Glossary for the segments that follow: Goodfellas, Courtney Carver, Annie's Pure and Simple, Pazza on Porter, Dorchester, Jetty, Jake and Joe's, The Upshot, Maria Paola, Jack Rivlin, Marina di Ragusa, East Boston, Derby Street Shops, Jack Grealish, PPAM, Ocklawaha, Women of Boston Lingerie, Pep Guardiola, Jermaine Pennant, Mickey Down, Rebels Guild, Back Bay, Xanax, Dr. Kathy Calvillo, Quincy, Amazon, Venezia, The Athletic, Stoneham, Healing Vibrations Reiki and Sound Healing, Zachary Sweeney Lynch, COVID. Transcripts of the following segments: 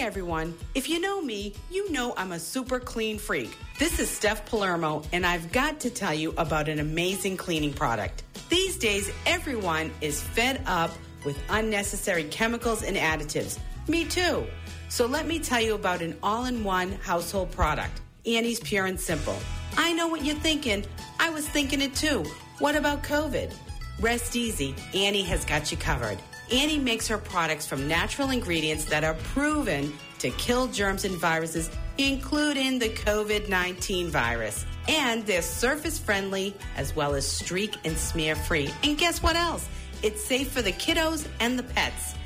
Hey everyone, if you know me, you know I'm a super clean freak. This is Steph Palermo, and I've got to tell you about an amazing cleaning product. These days, everyone is fed up with unnecessary chemicals and additives. Me too. So let me tell you about an all-in-one household product, Annie's Pure and Simple. I know what you're thinking. I was thinking it too. What about COVID? Rest easy. Annie has got you covered. Annie makes her products from natural ingredients that are proven to kill germs and viruses, including the COVID-19 virus. And they're surface-friendly as well as streak and smear-free. And guess what else? It's safe for the kiddos and the pets.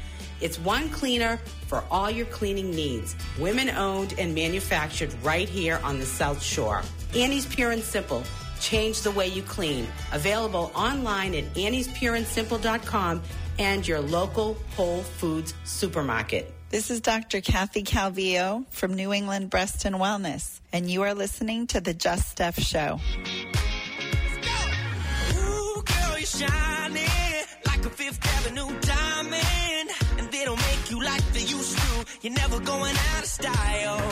It's one cleaner for all your cleaning needs. Women-owned and manufactured right here on the South Shore. Annie's Pure and Simple. Change the way you clean. Available online at annie'spureandsimple.com and your local Whole Foods supermarket. This is Dr. Kathy Calvillo from New England Breast and Wellness, and you are listening to the Just Steph Show. Let's go. Ooh, girl, you're shining like a Fifth Avenue diamond, and they don't make you like they used to. You're never going out of style.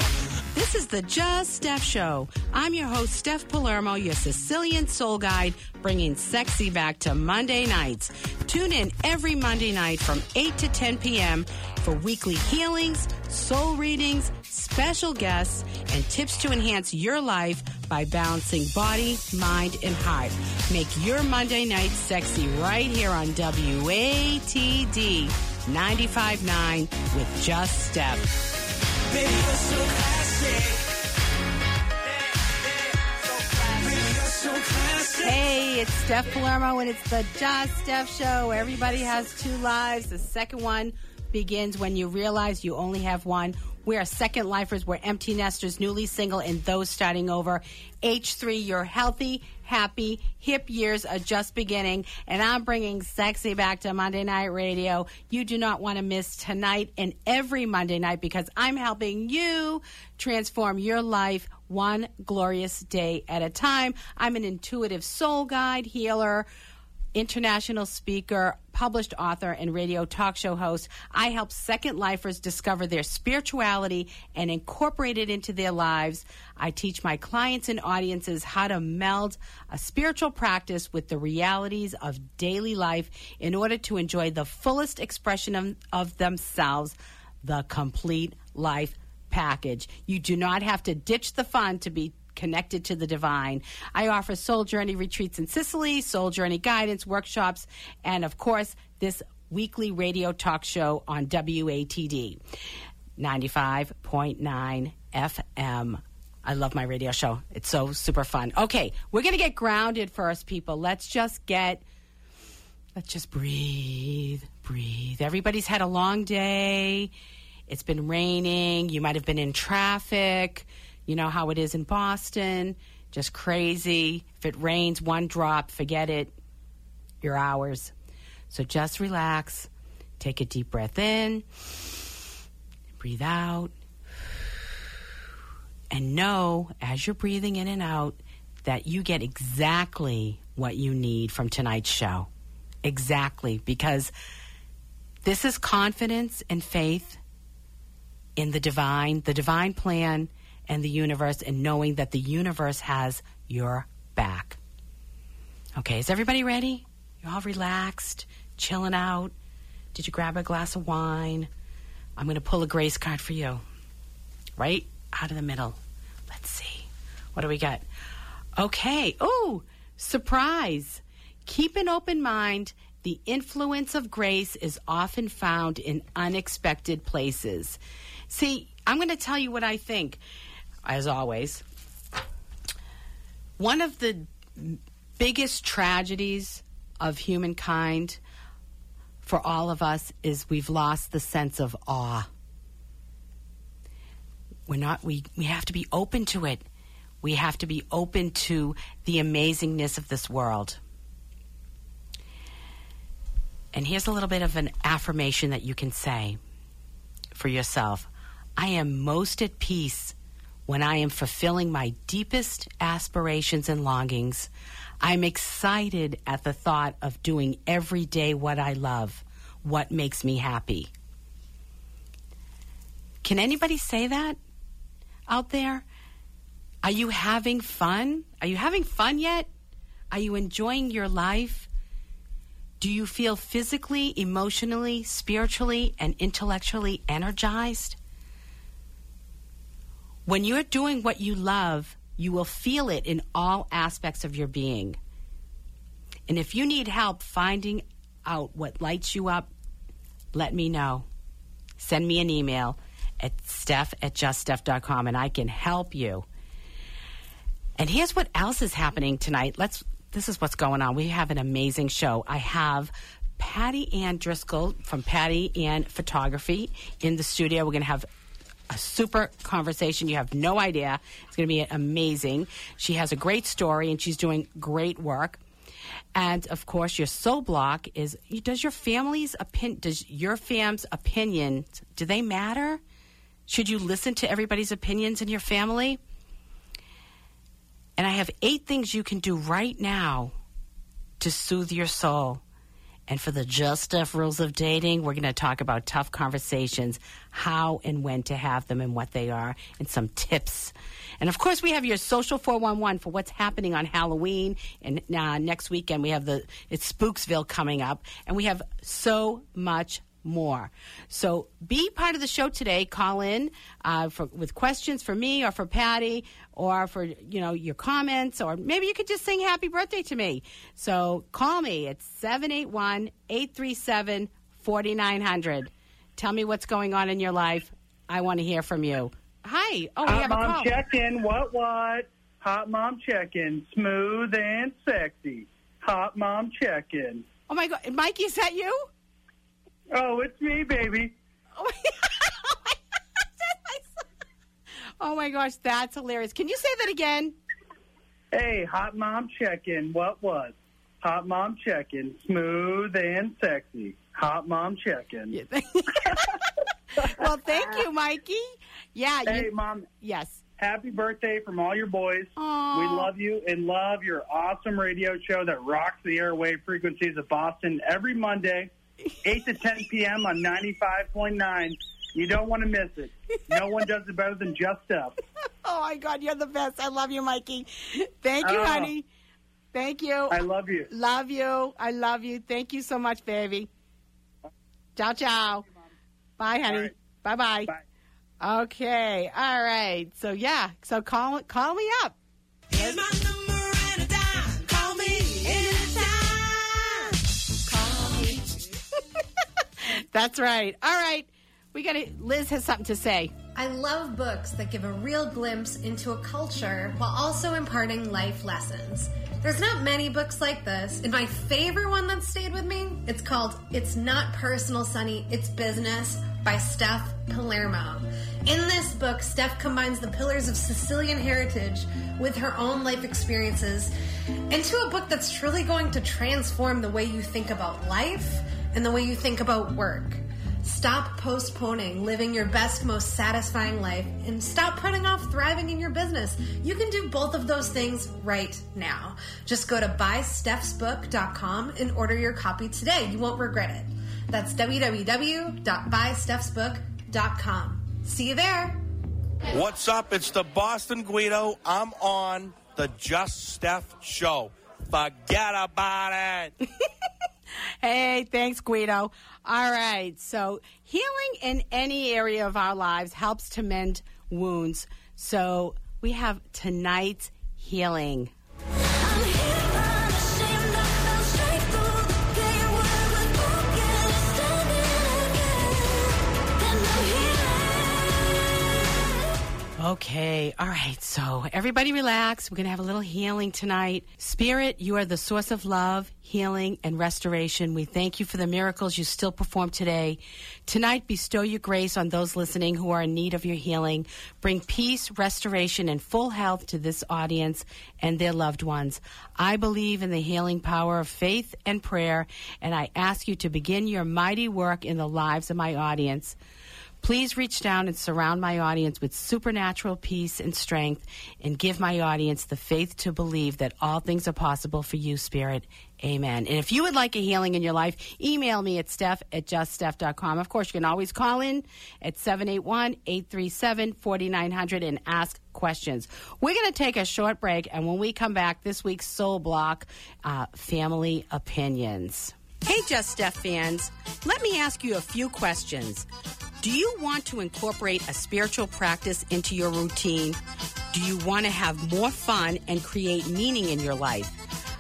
This is the Just Steph Show. I'm your host, Steph Palermo, your Sicilian soul guide, bringing sexy back to Monday nights. Tune in every Monday night from 8 to 10 p.m. for weekly healings, soul readings, special guests, and tips to enhance your life by balancing body, mind, and heart. Make your Monday night sexy right here on WATD 95.9 with Just Steph. Baby, you're so classic. Baby, you're so classic. Hey, it's Steph Palermo, and it's the Just Steph Show. Everybody has two lives. The second one begins when you realize you only have one. We are second lifers. We're empty nesters, newly single, and those starting over. H3, you're healthy, happy, hip years are just beginning, and I'm bringing sexy back to Monday Night Radio. You do not want to miss tonight and every Monday night because I'm helping you transform your life one glorious day at a time. I'm an intuitive soul guide, healer, international speaker, published author, and radio talk show host. I help second lifers discover their spirituality and incorporate it into their lives. I teach my clients and audiences how to meld a spiritual practice with the realities of daily life in order to enjoy the fullest expression of themselves, the complete life package. You do not have to ditch the fun to be connected to the divine. I offer soul journey retreats in Sicily, soul journey guidance, workshops, and of course, this weekly radio talk show on WATD 95.9 FM. I love my radio show. It's so super fun. Okay, we're going to get grounded first, people. Let's just breathe. Everybody's had a long day. It's been raining. You might have been in traffic. You know how it is in Boston, just crazy. If it rains, one drop, forget it, your hours. So just relax, take a deep breath in, breathe out, and know as you're breathing in and out that you get exactly what you need from tonight's show. Exactly, because this is confidence and faith in the divine plan, and the universe, and knowing that the universe has your back. Okay, is everybody ready? You're all relaxed, chilling out. Did you grab a glass of wine? I'm going to pull a grace card for you. Right out of the middle. Let's see. What do we got? Okay. Ooh, surprise. Keep an open mind. The influence of grace is often found in unexpected places. See, I'm going to tell you what I think. As always, one of the biggest tragedies of humankind for all of us is we've lost the sense of awe. We have to be open to it. We have to be open to the amazingness of this world. And here's a little bit of an affirmation that you can say for yourself. I am most at peace when I am fulfilling my deepest aspirations and longings. I'm excited at the thought of doing every day what I love, what makes me happy. Can anybody say that out there? Are you having fun? Are you having fun yet? Are you enjoying your life? Do you feel physically, emotionally, spiritually, and intellectually energized? When you're doing what you love, you will feel it in all aspects of your being. And if you need help finding out what lights you up, let me know. Send me an email at steph@juststeph.com and I can help you. And here's what else is happening tonight. This is what's going on. We have an amazing show. I have Patti Ann Driscoll from Patti Ann Photography in the studio. We're going to have a super conversation. You have no idea. It's going to be amazing. She has a great story and she's doing great work. And of course, your soul block is, does your fam's opinion, do they matter? Should you listen to everybody's opinions in your family? And I have 8 things you can do right now to soothe your soul. And for the Just Stuff rules of dating, we're going to talk about tough conversations, how and when to have them and what they are, and some tips. And, of course, we have your Social 411 for what's happening on Halloween. And next weekend we have it's Spooksville coming up. And we have so much more. So be part of the show today. Call in with questions for me or for Patty or for, your comments, or maybe you could just sing happy birthday to me. So call me at 781-837-4900. Tell me what's going on in your life. I want to hear from you. Hi. Oh, we have a call. Hot Mom Check-In. What? Hot Mom Check-In. Smooth and sexy. Hot Mom Check-In. Oh, my God. Mikey, is that you? Oh, it's me, baby. Oh, my gosh, that's hilarious. Can you say that again? Hey, Hot Mom Check-In. What was? Hot Mom Check-In. Smooth and sexy. Hot Mom Check-In. Yeah. Well, thank you, Mikey. Yeah. Hey, Mom. Yes. Happy birthday from all your boys. Aww. We love you and love your awesome radio show that rocks the airwave frequencies of Boston every Monday. 8 to 10 p.m. on 95.9. You don't want to miss it. No one does it better than Just Steph. Oh, my God. You're the best. I love you, Mikey. Thank you, honey. Thank you. I love you. Love you. I love you. Thank you so much, baby. Ciao, ciao. Bye, honey. Right. Bye-bye. Bye. Okay. All right. So, yeah. So, call me up. Here's my number and a dime. Call me anytime. Call me. That's right. All right. Liz has something to say. I love books that give a real glimpse into a culture while also imparting life lessons. There's not many books like this, and my favorite one that stayed with me, it's called It's Not Personal, Sonny, It's Business by Steph Palermo. In this book, Steph combines the pillars of Sicilian heritage with her own life experiences into a book that's truly going to transform the way you think about life and the way you think about work. Stop postponing living your best, most satisfying life, and stop putting off thriving in your business. You can do both of those things right now. Just go to buystephsbook.com and order your copy today. You won't regret it. That's www.buystephsbook.com. See you there. What's up? It's the Boston Guido. I'm on the Just Steph Show. Forget about it. Hey, thanks, Guido. All right, so healing in any area of our lives helps to mend wounds. So we have tonight's healing. Okay, all right, so everybody relax. We're going to have a little healing tonight. Spirit, you are the source of love, healing, and restoration. We thank you for the miracles you still perform today. Tonight, bestow your grace on those listening who are in need of your healing. Bring peace, restoration, and full health to this audience and their loved ones. I believe in the healing power of faith and prayer, and I ask you to begin your mighty work in the lives of my audience. Please reach down and surround my audience with supernatural peace and strength, and give my audience the faith to believe that all things are possible for you, Spirit. Amen. And if you would like a healing in your life, email me at steph@juststeph.com. Of course, you can always call in at 781-837-4900 and ask questions. We're going to take a short break, and when we come back, this week's Soul Block, Family Opinions. Hey, Just Steph fans, let me ask you a few questions. Do you want to incorporate a spiritual practice into your routine? Do you want to have more fun and create meaning in your life?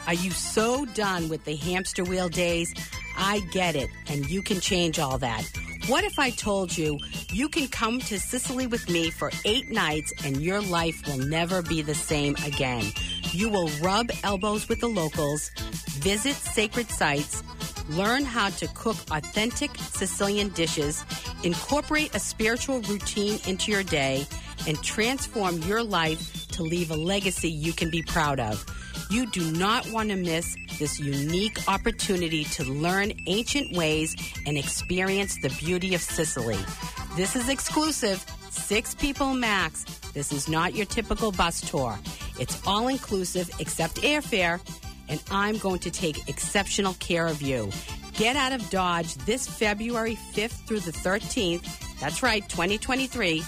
Are you so done with the hamster wheel days? I get it, and you can change all that. What if I told you you can come to Sicily with me for 8 nights and your life will never be the same again? You will rub elbows with the locals, visit sacred sites, learn how to cook authentic Sicilian dishes, incorporate a spiritual routine into your day, and transform your life to leave a legacy you can be proud of. You do not want to miss this unique opportunity to learn ancient ways and experience the beauty of Sicily. This is exclusive, 6 people max. This is not your typical bus tour. It's all-inclusive except airfare, and I'm going to take exceptional care of you. Get out of Dodge this February 5th through the 13th. That's right, 2023.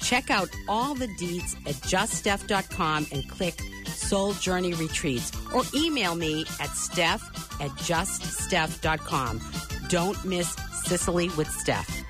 Check out all the deets at juststeph.com and click Soul Journey Retreats, or email me at steph@juststeph.com. Don't miss Sicily with Steph.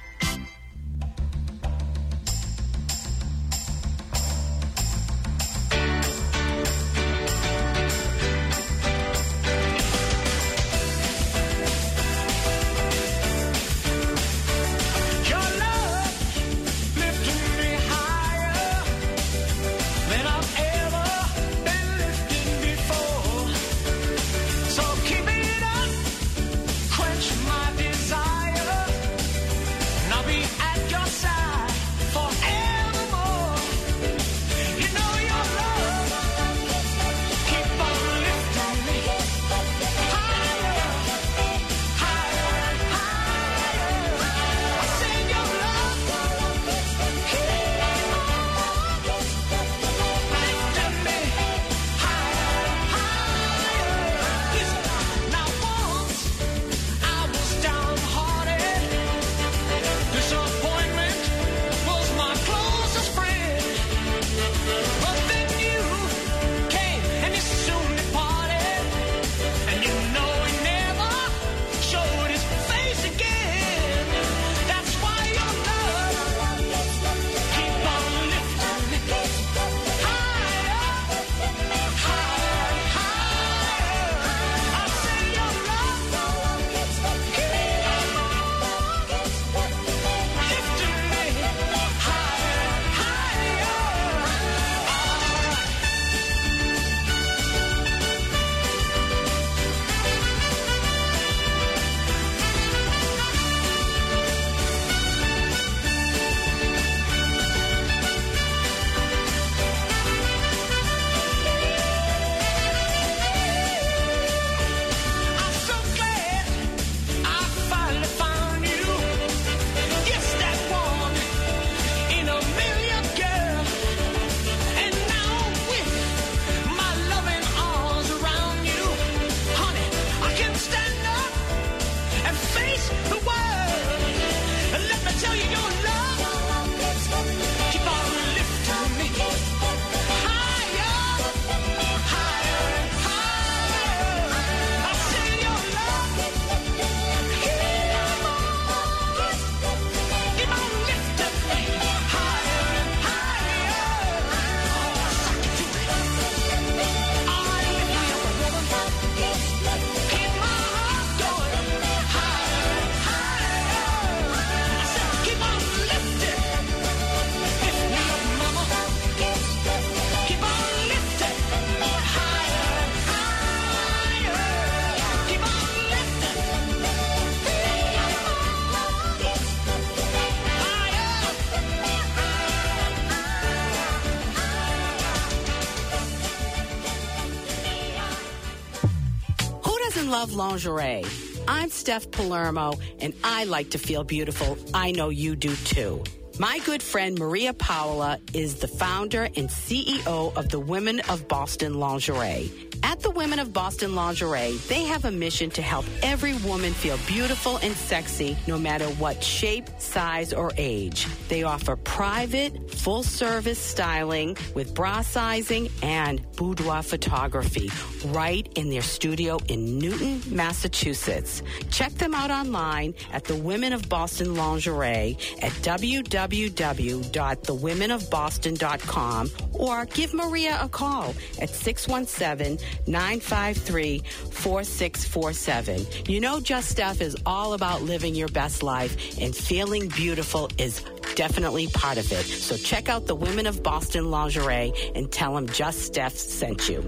Lingerie. I'm Steph Palermo, and I like to feel beautiful. I know you do too. My good friend Maria Paola is the founder and CEO of the Women of Boston Lingerie. At the Women of Boston Lingerie, they have a mission to help every woman feel beautiful and sexy, no matter what shape, size, or age. They offer private, full-service styling with bra sizing and boudoir photography right in their studio in Newton, Massachusetts. Check them out online at the Women of Boston Lingerie at www.thewomenofboston.com or give Maria a call at 617-953-4647. You know, Just Steph is all about living your best life, and feeling beautiful is definitely part of it. So check out the Women of Boston Lingerie and tell them Just Steph sent you.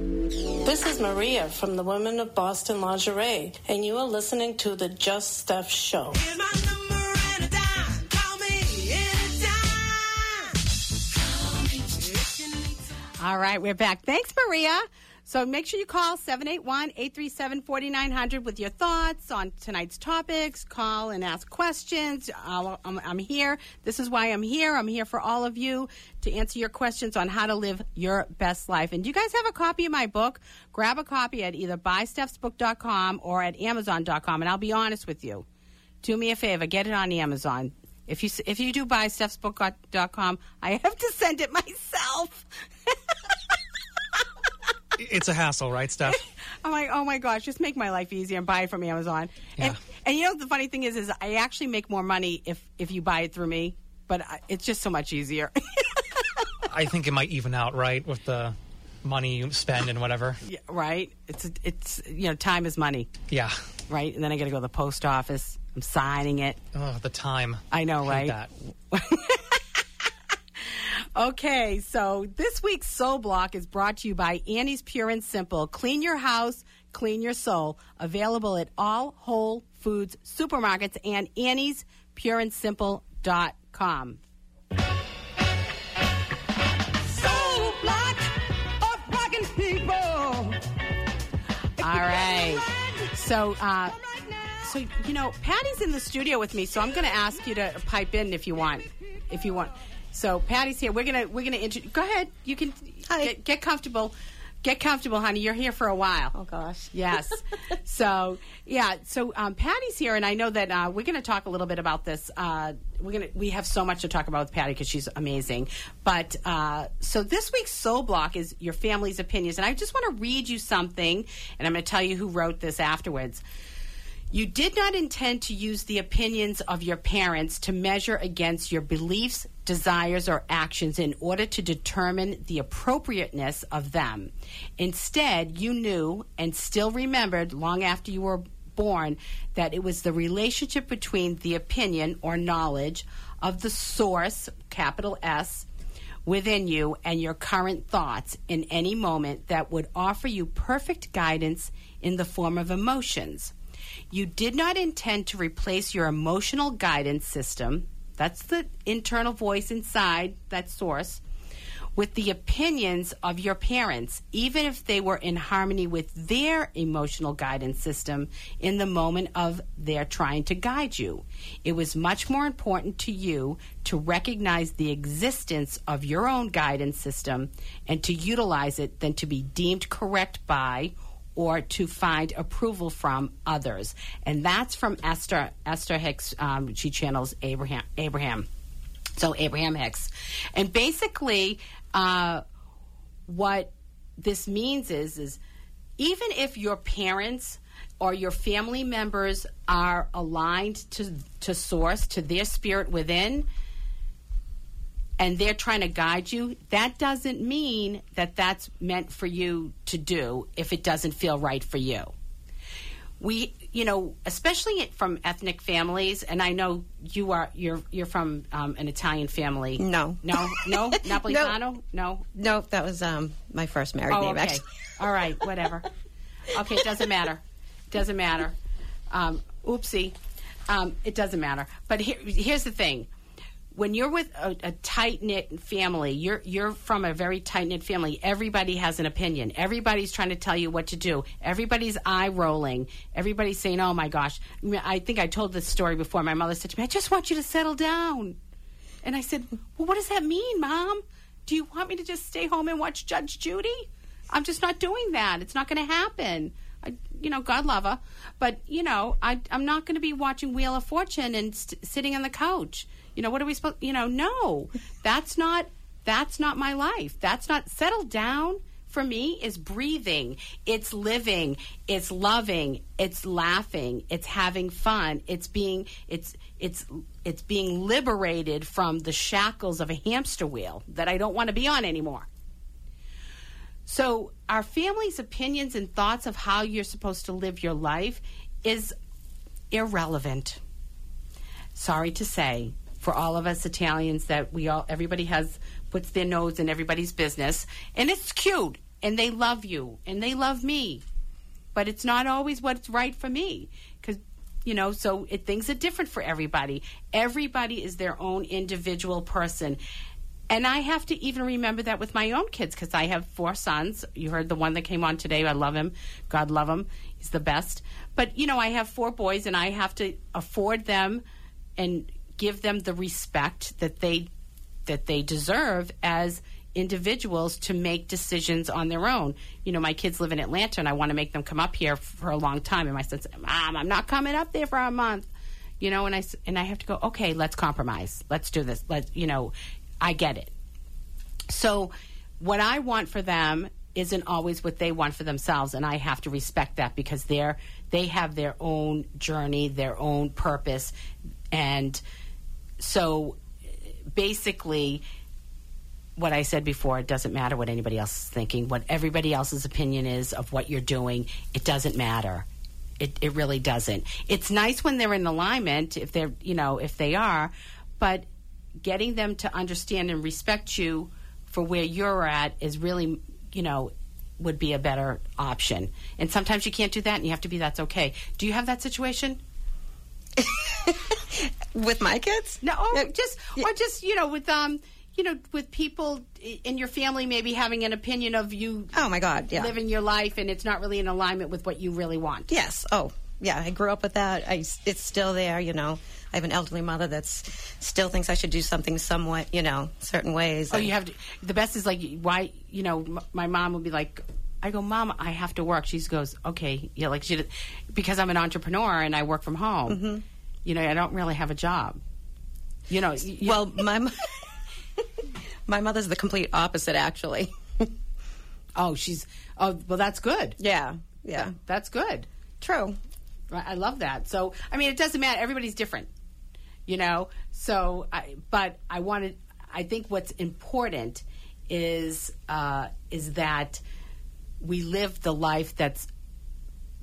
This is Maria from the Women of Boston Lingerie, and you are listening to the Just Steph Show. All right, we're back. Thanks, Maria. So make sure you call 781-837-4900 with your thoughts on tonight's topics. Call and ask questions. I'm here. This is why I'm here. I'm here for all of you to answer your questions on how to live your best life. And do you guys have a copy of my book? Grab a copy at either buystephsbook.com or at amazon.com. And I'll be honest with you. Do me a favor. Get it on Amazon. If you do buy stephsbook.com, I have to send it myself. It's a hassle, right, Steph? I'm like, oh, my gosh, just make my life easier and buy it from Amazon. Yeah. And you know, the funny thing is I actually make more money if you buy it through me, but it's just so much easier. I think it might even out, right, with the money you spend and whatever. Yeah, right? It's you know, time is money. Yeah. Right? And then I got to go to the post office. I'm signing it. Oh, the time. I know, right? I hate that. Okay, so this week's Soul Block is brought to you by Annie's Pure and Simple. Clean your house, clean your soul. Available at all Whole Foods supermarkets and anniespureandsimple.com. Soul Block of rockin' people. All right. So you know, Patty's in the studio with me, so I'm going to ask you to pipe in if you want. So Patty's here. We're gonna introduce. Go ahead. You can get comfortable. Get comfortable, honey. You're here for a while. Oh gosh. Yes. So yeah. So Patty's here, and I know that we're gonna talk a little bit about this. We have so much to talk about with Patti because she's amazing. But so this week's Soul Block is your family's opinions, and I just want to read you something, and I'm gonna tell you who wrote this afterwards. You did not intend to use the opinions of your parents to measure against your beliefs, desires, or actions in order to determine the appropriateness of them. Instead, you knew and still remembered long after you were born that it was the relationship between the opinion or knowledge of the source, capital S, within you and your current thoughts in any moment that would offer you perfect guidance in the form of emotions. You did not intend to replace your emotional guidance system, that's the internal voice inside that source, with the opinions of your parents, even if they were in harmony with their emotional guidance system in the moment of their trying to guide you. It was much more important to you to recognize the existence of your own guidance system and to utilize it than to be deemed correct by or to find approval from others. And that's from Esther Hicks. She channels Abraham. So Abraham Hicks. And basically what this means is even if your parents or your family members are aligned to source, to their spirit within, and they're trying to guide you, that doesn't mean that that's meant for you to do if it doesn't feel right for you. We, you know, especially from ethnic families, and I know you're from an Italian family. No, Napolitano? No, that was my first married name, okay. Actually. All right, whatever. Okay, it doesn't matter. Oopsie. It doesn't matter. But here's the thing. when you're with a tight-knit family, you're from a very tight-knit family. Everybody has an opinion. Everybody's trying to tell you what to do. Everybody's eye-rolling. Everybody's saying, oh, my gosh. I think I told this story before. My mother said to me, I just want you to settle down. And I said, well, what does that mean, Mom? Do you want me to just stay home and watch Judge Judy? I'm just not doing that. It's not going to happen. God love her. But, I'm not going to be watching Wheel of Fortune and sitting on the couch. What are we supposed... no. That's not my life. That's not... Settle down for me is breathing. It's living. It's loving. It's laughing. It's having fun. It's being liberated from the shackles of a hamster wheel that I don't want to be on anymore. So our family's opinions and thoughts of how you're supposed to live your life is irrelevant. Sorry to say, for all of us Italians, that everybody puts their nose in everybody's business, and it's cute, and they love you, and they love me, but it's not always what's right for me, because things are different for everybody. Everybody is their own individual person, and I have to even remember that with my own kids, because I have 4 sons. You heard the one that came on today. I love him. God love him. He's the best. But I have 4 boys, and I have to afford them and give them the respect that they deserve as individuals to make decisions on their own. My kids live in Atlanta, and I want to make them come up here for a long time. And my son said, Mom, I'm not coming up there for a month. And I have to go, okay, let's compromise. Let's do this. I get it. So what I want for them isn't always what they want for themselves, and I have to respect that, because they have their own journey, their own purpose. And so basically what I said before, it doesn't matter what anybody else is thinking, what everybody else's opinion is of what you're doing. It doesn't matter. It really doesn't. It's nice when they're in alignment, if they are, but getting them to understand and respect you for where you're at is really, would be a better option. And sometimes you can't do that, and you have to be, that's okay. Do you have that situation? With my kids? No, with people in your family maybe having an opinion of you. Oh my God, yeah. Living your life, and it's not really in alignment with what you really want. Yes. Oh, yeah. I grew up with that. It's still there. I have an elderly mother that still thinks I should do something somewhat, certain ways. Oh, you have to, the best is like, why? My mom would be like, I go, Mom, I have to work. She goes, okay, yeah, like she did, because I'm an entrepreneur and I work from home. Mm-hmm. I don't really have a job. Well, my mother's the complete opposite, actually. Well, that's good. Yeah, that's good. True. I love that. So, it doesn't matter. Everybody's different, So, I think what's important is that we live the life that's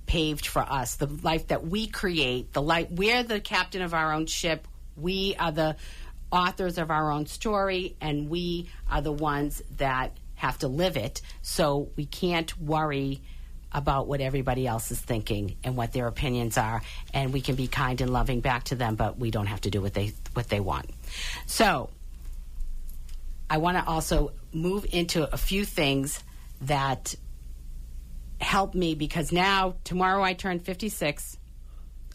paved for us, the life that we create, the life we're the captain of our own ship. We are the authors of our own story, and we are the ones that have to live it. So we can't worry about what everybody else is thinking and what their opinions are, and we can be kind and loving back to them, but we don't have to do what they want. So I want to also move into a few things that help me, because now tomorrow I turn 56.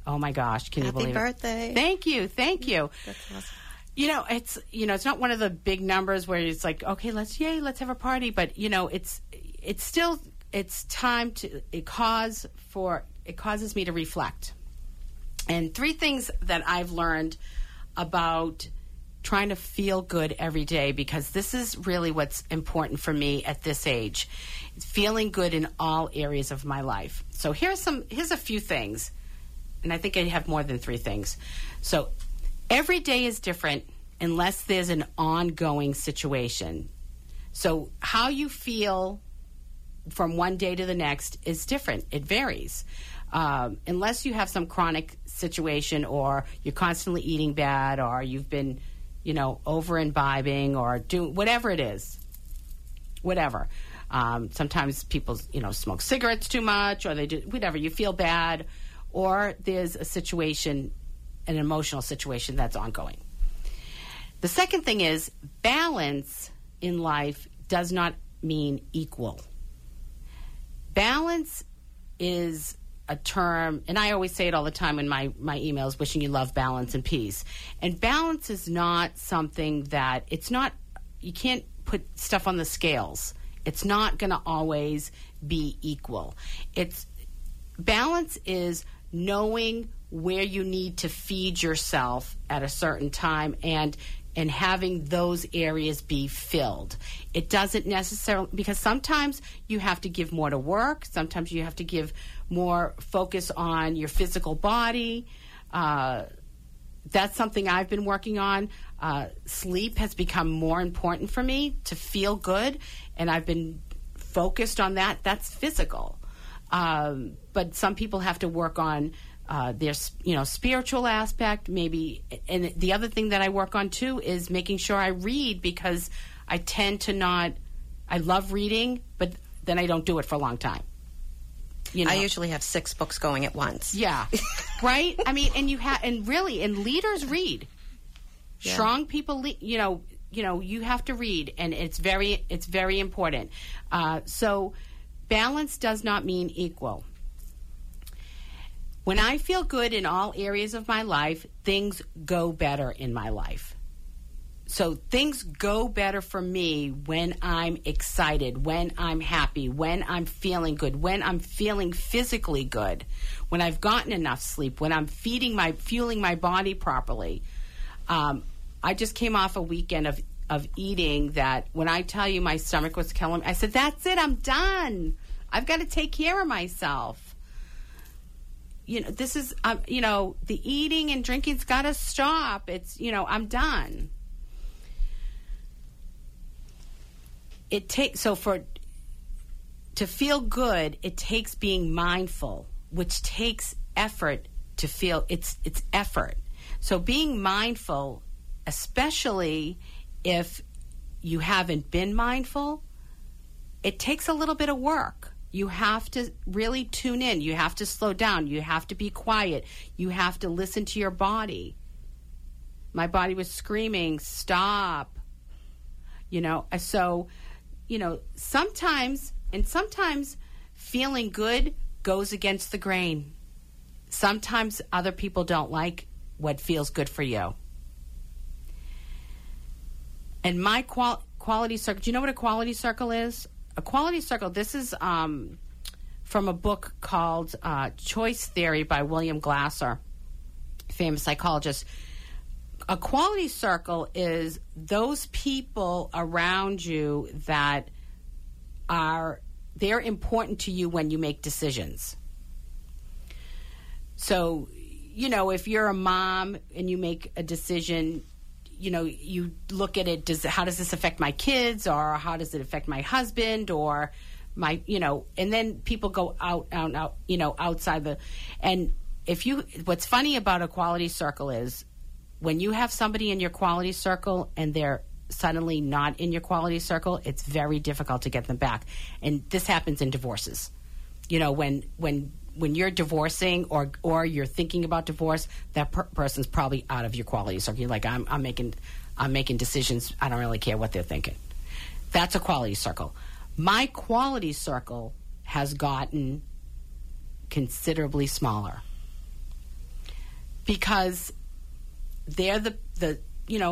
Oh my gosh, can you believe it? Happy birthday. Thank you. That's awesome. It's not one of the big numbers where it's like, okay, let's have a party, but it's still, it's time to it causes me to reflect. And 3 things that I've learned about trying to feel good every day, because this is really what's important for me at this age. It's feeling good in all areas of my life. So here's a few things, and I think I have more than 3 things. So every day is different unless there's an ongoing situation. So how you feel from one day to the next is different. It varies. Unless you have some chronic situation, or you're constantly eating bad, or you've been over imbibing, or do whatever it is. Whatever. Sometimes people, smoke cigarettes too much, or they do whatever. You feel bad, or there's an emotional situation that's ongoing. The second thing is balance in life does not mean equal. Balance is a term, and I always say it all the time in my emails, wishing you love, balance, and peace. And balance is not something that, it's not, you can't put stuff on the scales. It's not going to always be equal. Balance is knowing where you need to feed yourself at a certain time and having those areas be filled. It doesn't necessarily, because sometimes you have to give more to work. Sometimes you have to give more focus on your physical body. That's something I've been working on. Sleep has become more important for me to feel good, and I've been focused on that. That's physical. But some people have to work on their spiritual aspect, maybe. And the other thing that I work on, too, is making sure I read, because I tend to not... I love reading, but then I don't do it for a long time. You know? I usually have 6 books going at once. Yeah. Right? I mean, and you have... And really, and leaders read. Yeah. Strong people, you have to read, and it's very important. So balance does not mean equal. When I feel good in all areas of my life, things go better in my life. So things go better for me when I'm excited, when I'm happy, when I'm feeling good, when I'm feeling physically good, when I've gotten enough sleep, when I'm fueling my body properly. I just came off a weekend of eating that when I tell you my stomach was killing me, I said, that's it, I'm done. I've got to take care of myself. This is, the eating and drinking's got to stop. It's, I'm done. To feel good, it takes being mindful, which takes effort to feel, it's effort. So being mindful, especially if you haven't been mindful, it takes a little bit of work. You have to really tune in. You have to slow down. You have to be quiet. You have to listen to your body. My body was screaming, stop. Sometimes feeling good goes against the grain. Sometimes other people don't like what feels good for you. And my quality circle, do you know what a quality circle is? A quality circle, this is from a book called Choice Theory by William Glasser, famous psychologist. A quality circle is those people around you that they're important to you when you make decisions. So, if you're a mom and you make a decision, you look at it, how does this affect my kids, or how does it affect my husband, or my, and then people go out, outside the, and if you, what's funny about a quality circle is when you have somebody in your quality circle and they're suddenly not in your quality circle, it's very difficult to get them back. And this happens in divorces. When you're divorcing or you're thinking about divorce, that person's probably out of your quality circle. You're like, I'm making decisions. I don't really care what they're thinking. That's a quality circle. My quality circle has gotten considerably smaller because they're the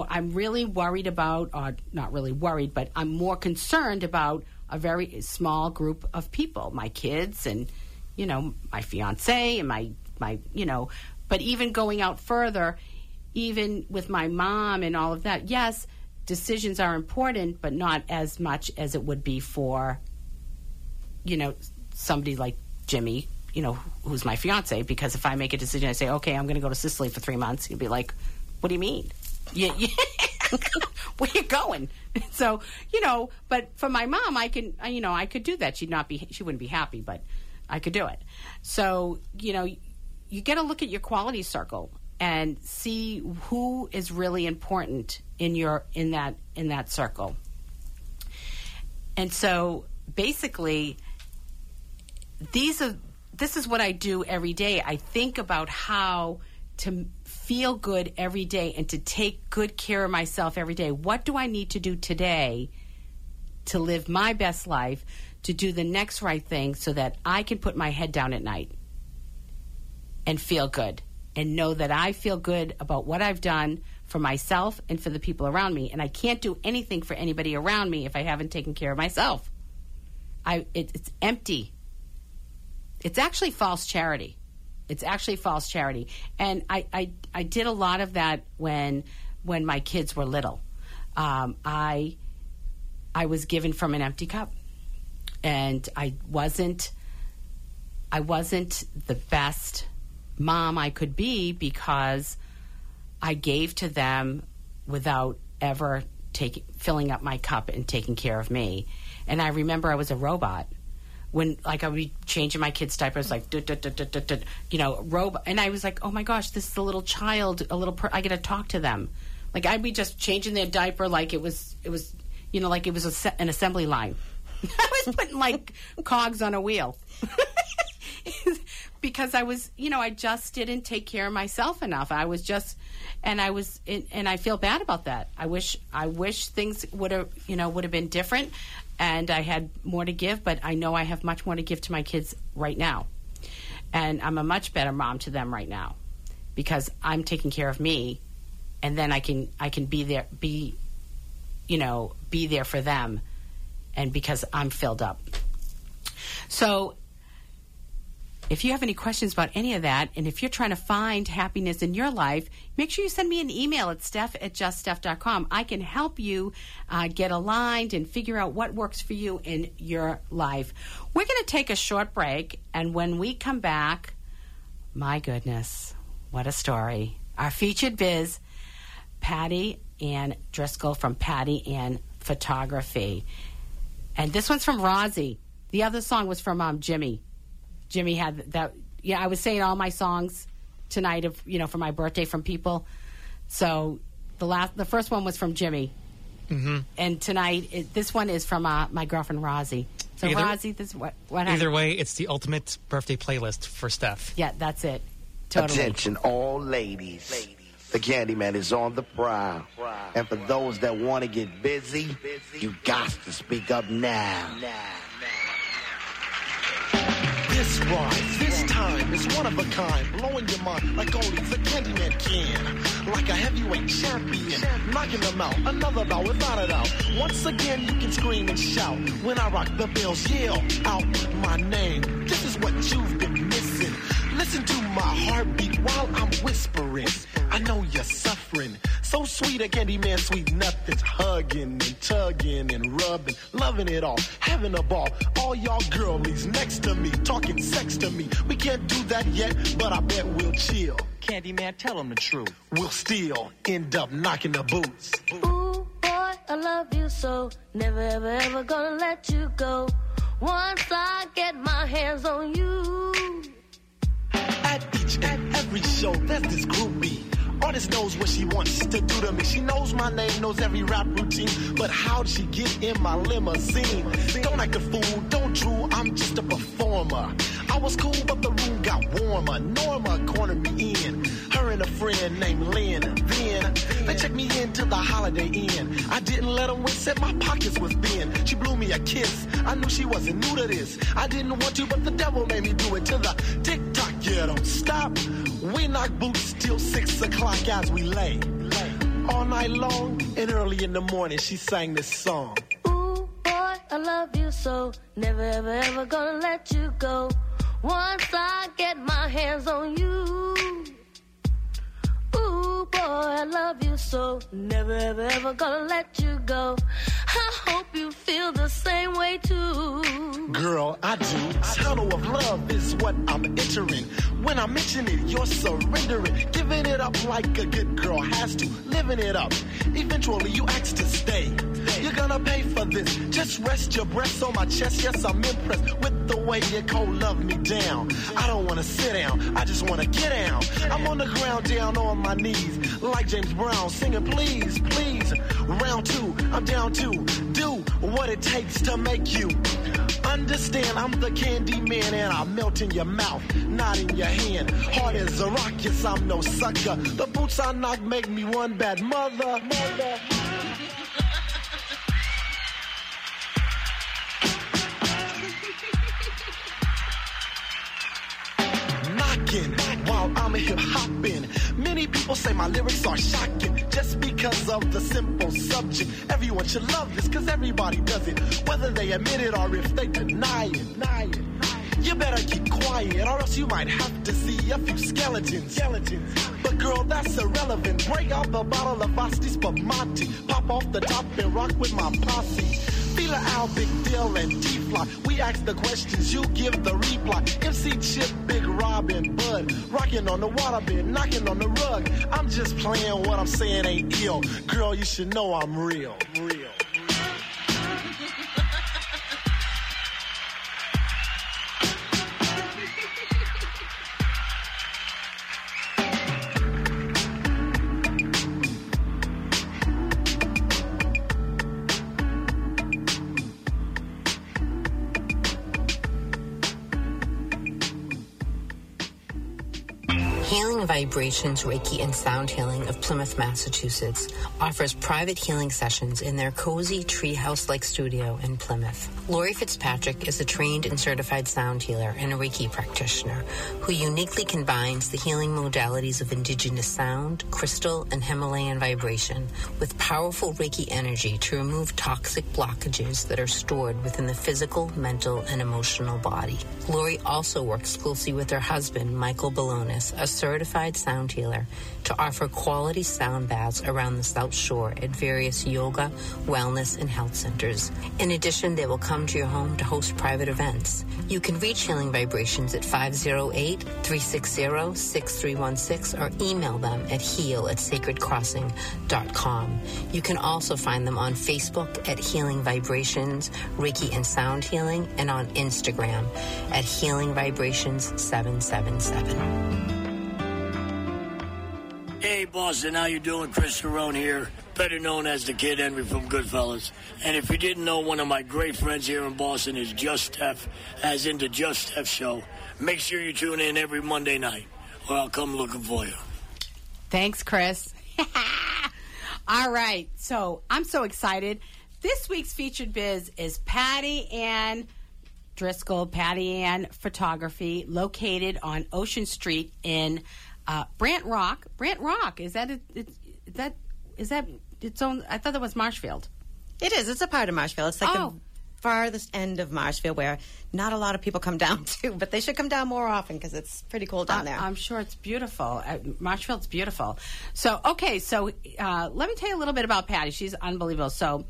I'm really worried about, or not really worried, but I'm more concerned about a very small group of people, my kids and my fiance and my but even going out further, even with my mom and all of that, yes, decisions are important, but not as much as it would be for, somebody like Jimmy, who's my fiance, because if I make a decision, I say, okay, I'm going to go to Sicily for 3 months. He'll be like, what do you mean? Yeah. Where you going? So, but for my mom, I could do that. She wouldn't be happy, but I could do it. So, you get to look at your quality circle and see who is really important in that circle. And so basically this is what I do every day. I think about how to feel good every day and to take good care of myself every day. What do I need to do today to live my best life, to do the next right thing so that I can put my head down at night and feel good and know that I feel good about what I've done for myself and for the people around me? And I can't do anything for anybody around me if I haven't taken care of myself. It's empty. It's actually false charity. It's actually false charity. And I did a lot of that when my kids were little. I was given from an empty cup. And I wasn't the best mom I could be because I gave to them without ever filling up my cup and taking care of me. And I remember I was a robot. When, like, I would be changing my kids' diapers, like, robot. And I was like, oh, my gosh, this is a little child, I got to talk to them. Like, I'd be just changing their diaper like it was like it was an assembly line. I was putting, like, cogs on a wheel. Because I was, I just didn't take care of myself enough. And I feel bad about that. I wish things would have been different and I had more to give, but I know I have much more to give to my kids right now. And I'm a much better mom to them right now because I'm taking care of me, and then I can be there for them, and because I'm filled up. So if you have any questions about any of that, and if you're trying to find happiness in your life, make sure you send me an email at steph@juststeph.com. I can help you get aligned and figure out what works for you in your life. We're going to take a short break, and when we come back, my goodness, what a story. Our featured biz, Patti Ann Driscoll from Patti Ann Photography. And this one's from Rozzy. The other song was from Jimmy. Jimmy had that. Yeah, I was saying all my songs tonight of for my birthday from people. So the first one was from Jimmy, mm-hmm. And tonight this one is from my girlfriend Rozzy. So Rozzy, this what either way, it's the ultimate birthday playlist for Steph. Yeah, that's it. Totally. Attention, all ladies. The Candyman is on the prowl. And for those that want to get busy, you got to speak up now. This rhyme, this time, is one of a kind, blowing your mind like only the Candyman can. Like a heavyweight champion, knocking them out, another bout without a doubt. Once again, you can scream and shout. When I rock the bells, yell out my name. This is what you've been missing. Listen to my heartbeat while I'm whispering. I know you're suffering. So sweet a Candyman, sweet nothing's hugging and tugging and rubbing, loving it all, having a ball. All y'all girlies next to me, talking sex to me. We can't do that yet, but I bet we'll chill. Candyman, tell them the truth. We'll still end up knocking the boots. Ooh, boy, I love you so. Never, ever, ever gonna let you go. Once I get my hands on you. At each and every show, there's this groupie. Artist knows what she wants to do to me. She knows my name, knows every rap routine. But how'd she get in my limousine? Don't act a fool, don't drool, I'm just a performer. I was cool, but the room got warmer. Norma cornered me in, her and a friend named Lynn. Then they checked me into the Holiday Inn. I didn't let them win, said my pockets was thin. She blew me a kiss, I knew she wasn't new to this. I didn't want to, but the devil made me do it. To the tick-tock, yeah, don't stop. We knock boots till 6 o'clock. As we lay all night long and early in the morning, she sang this song. Ooh, boy, I love you so. Never, ever, ever gonna let you go. Once I get my hands on you. Ooh, boy, I love you so. Never, ever, ever gonna let you go. I hope you feel the same way too. Girl, I do. Tunnel of love is what I'm entering. When I mention it, you're surrendering. Giving it up like a good girl has to. Living it up. Eventually, you ask to stay. You're gonna pay for this. Just rest your breasts on my chest. Yes, I'm impressed with the way your cold love me down. I don't wanna sit down. I just wanna get down. I'm on the ground down on my knees, like James Brown singing, please, please. Round two, I'm down to do what it takes to make you. Understand, I'm the candy man, and I'll melt in your mouth, not in your hand. Hard as a rock, yes, I'm no sucker. The boots I knock make me one bad mother. Knocking while I'm hip hopping. Many people say my lyrics are shocking just because of the simple subject. Everyone should love this because everybody does it, whether they admit it or if they deny it. You better keep quiet or else you might have to see a few skeletons. But girl, that's irrelevant. Break out the bottle of Asti Spumante. Pop off the top and rock with my posse. Fila Al, Big Dill, and T-Fly. We ask the questions, you give the reply. MC Chip, Big Rob, and Bud. Rocking on the waterbed, knocking on the rug. I'm just playing, what I'm saying ain't ill. Girl, you should know I'm real. Healing Vibrations Reiki and Sound Healing of Plymouth, Massachusetts offers private healing sessions in their cozy treehouse-like studio in Plymouth. Lori Fitzpatrick is a trained and certified sound healer and a Reiki practitioner who uniquely combines the healing modalities of indigenous sound, crystal, and Himalayan vibration with powerful Reiki energy to remove toxic blockages that are stored within the physical, mental, and emotional body. Lori also works closely with her husband, Michael Balonis, a certified sound healer, to offer quality sound baths around the South Shore at various yoga, wellness, and health centers. In addition, they will come to your home to host private events. You can reach Healing Vibrations at 508-360-6316 or email them at heal@sacredcrossing.com. You can also find them on Facebook at Healing Vibrations, Reiki and Sound Healing, and on Instagram at Healing Vibrations 777. Hey, Boston, how you doing? Chris Cerrone here, better known as the Kid Henry from Goodfellas. And if you didn't know, one of my great friends here in Boston is Just Steph, as in the Just Steph Show. Make sure you tune in every Monday night, or I'll come looking for you. Thanks, Chris. All right, so I'm so excited. This week's featured biz is Patti Ann Driscoll, Patti Ann Photography, located on Ocean Street in Brant Rock. Is that its own? I thought that was Marshfield. It is. It's a part of Marshfield. It's like the farthest end of Marshfield, where not a lot of people come down to, but they should come down more often because it's pretty cool down there. I'm sure it's beautiful. Marshfield's beautiful. So, okay. So, let me tell you a little bit about Patti. She's unbelievable. So,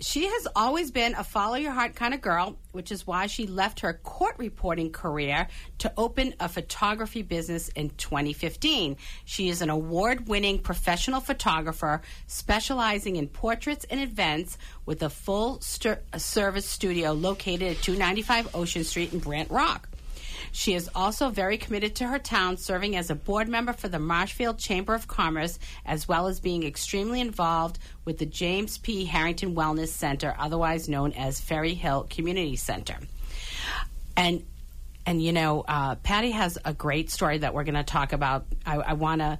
she has always been a follow-your-heart kind of girl, which is why she left her court reporting career to open a photography business in 2015. She is an award-winning professional photographer specializing in portraits and events with a full-service studio located at 295 Ocean Street in Brant Rock. She is also very committed to her town, serving as a board member for the Marshfield Chamber of Commerce, as well as being extremely involved with the James P. Harrington Wellness Center, otherwise known as Ferry Hill Community Center. And you know, Patti has a great story that we're going to talk about. I want to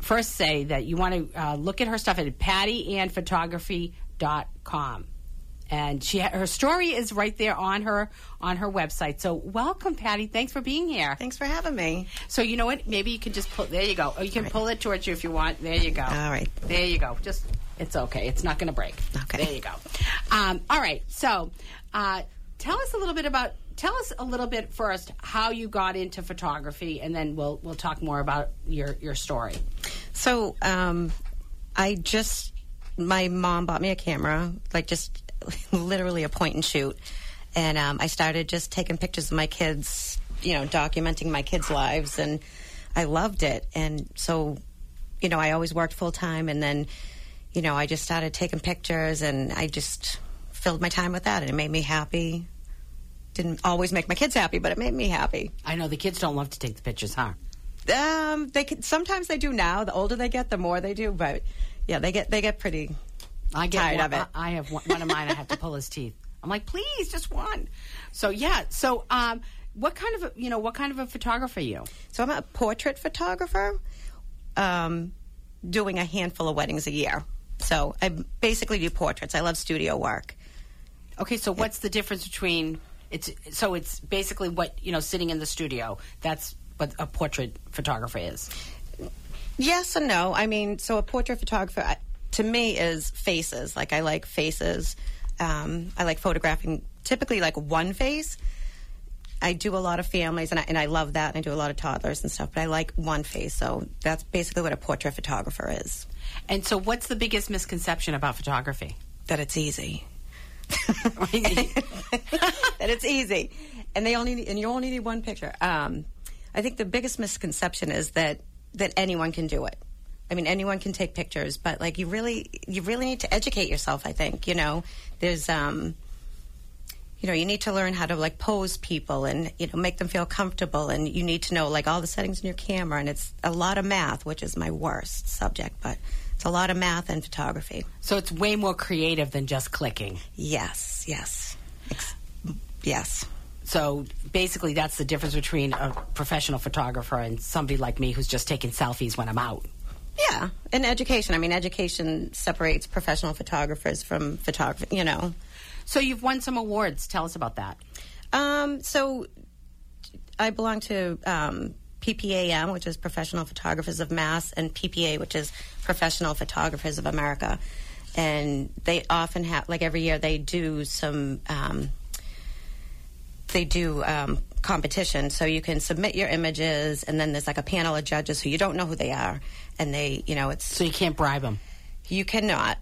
first say that you want to look at her stuff at pattiannphotography.com. And her story is right there on her website. So welcome, Patti. Thanks for being here. Thanks for having me. So you know what? Maybe you can just pull. There you go. Or you can pull it towards you if you want. There you go. All right. There you go. Just it's okay. It's not going to break. Okay. There you go. All right. So tell us a little bit first how you got into photography, and then we'll talk more about your story. So my mom bought me a camera, like just. Literally a point and shoot, and I started just taking pictures of my kids, you know, documenting my kids' lives, and I loved it. And so, you know, I always worked full time, and then, you know, I just started taking pictures, and I just filled my time with that, and it made me happy. Didn't always make my kids happy, but it made me happy. I know the kids don't love to take the pictures, huh? They could, sometimes they do now. The older they get, the more they do. But yeah, they get pretty. I get tired of it. I have one of mine. I have to pull his teeth. I'm like, please, just one. So, yeah. So, what kind of a photographer are you? So I'm a portrait photographer, doing a handful of weddings a year. So I basically do portraits. I love studio work. Okay, so what's the difference between it's basically what, sitting in the studio. That's what a portrait photographer is. Yes and no. I mean, so a portrait photographer to me is faces. Like, I like faces. I like photographing typically like one face. I do a lot of families, and I love that, and I do a lot of toddlers and stuff, but I like one face, so that's basically what a portrait photographer is. And so what's the biggest misconception about photography? That it's easy. That it's easy. And you only need one picture. I think the biggest misconception is that anyone can do it. I mean, anyone can take pictures, but like you really need to educate yourself, I think. There's you need to learn how to like pose people and make them feel comfortable, and you need to know like all the settings in your camera, and it's a lot of math, which is my worst subject, but it's a lot of math and photography. So it's way more creative than just clicking. Yes. So basically that's the difference between a professional photographer and somebody like me who's just taking selfies when I'm out. Yeah, and education. I mean, education separates professional photographers from photography, So you've won some awards. Tell us about that. So I belong to PPAM, which is Professional Photographers of Mass, and PPA, which is Professional Photographers of America. And they often have, like every year, they do some, competition. So you can submit your images, and then there's like a panel of judges who you don't know who they are. And they, So you can't bribe them. You cannot.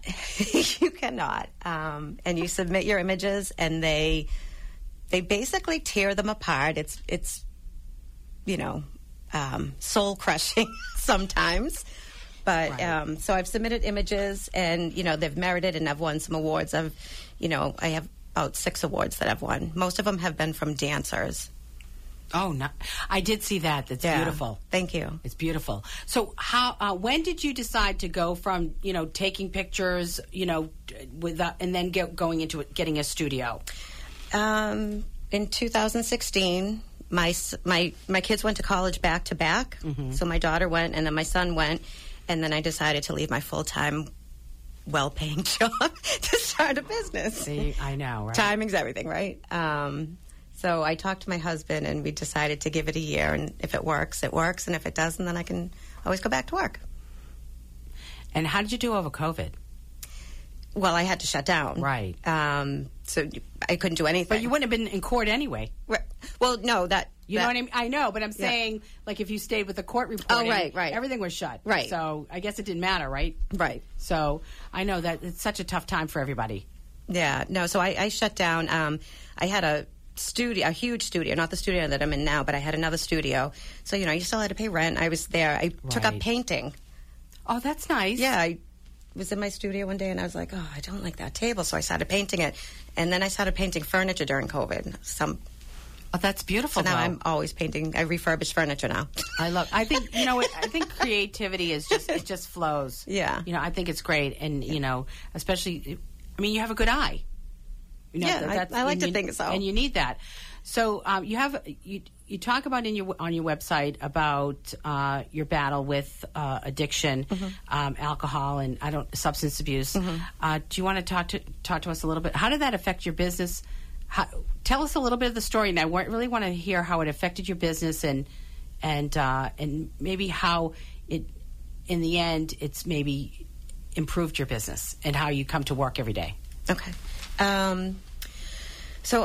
And you submit your images, and they basically tear them apart. It's soul crushing sometimes. But right. So I've submitted images, and they've merited, and I've won some awards. I have about 6 awards that I've won. Most of them have been from dancers. Oh, no. I did see that. That's beautiful. Thank you. It's beautiful. So how? When did you decide to go from, taking pictures, and then going into it, getting a studio? In 2016, my kids went to college back-to-back. Mm-hmm. So my daughter went, and then my son went, and then I decided to leave my full-time, well-paying job to start a business. See, I know, right? Timing's everything, right? So I talked to my husband, and we decided to give it a year, and if it works, it works, and if it doesn't, then I can always go back to work. And how did you do over COVID? Well, I had to shut down. Right. So I couldn't do anything. But you wouldn't have been in court anyway. Right. Well, no, that... You know what I mean? I know, but I'm saying, like, if you stayed with the court reporting, right. Everything was shut. Right. So I guess it didn't matter, right? Right. So I know that it's such a tough time for everybody. Yeah. No, so I shut down. I had a... a huge studio, not the studio that I'm in now, but I had another studio. So, you still had to pay rent. I was there. I took up painting. Oh, that's nice. Yeah, I was in my studio one day, and I was like, oh, I don't like that table. So I started painting it. And then I started painting furniture during COVID. Oh, that's beautiful. So now I'm always painting. I refurbish furniture now. I think creativity is just flows. Yeah. I think it's great. And, especially, you have a good eye. I like to think so. And you need that. So you talk about on your website about your battle with addiction, mm-hmm. Alcohol, and substance abuse. Mm-hmm. Do you want to talk to us a little bit? How did that affect your business? Tell us a little bit of the story. And I really want to hear how it affected your business, and maybe how it, in the end, it's maybe improved your business and how you come to work every day. Okay. So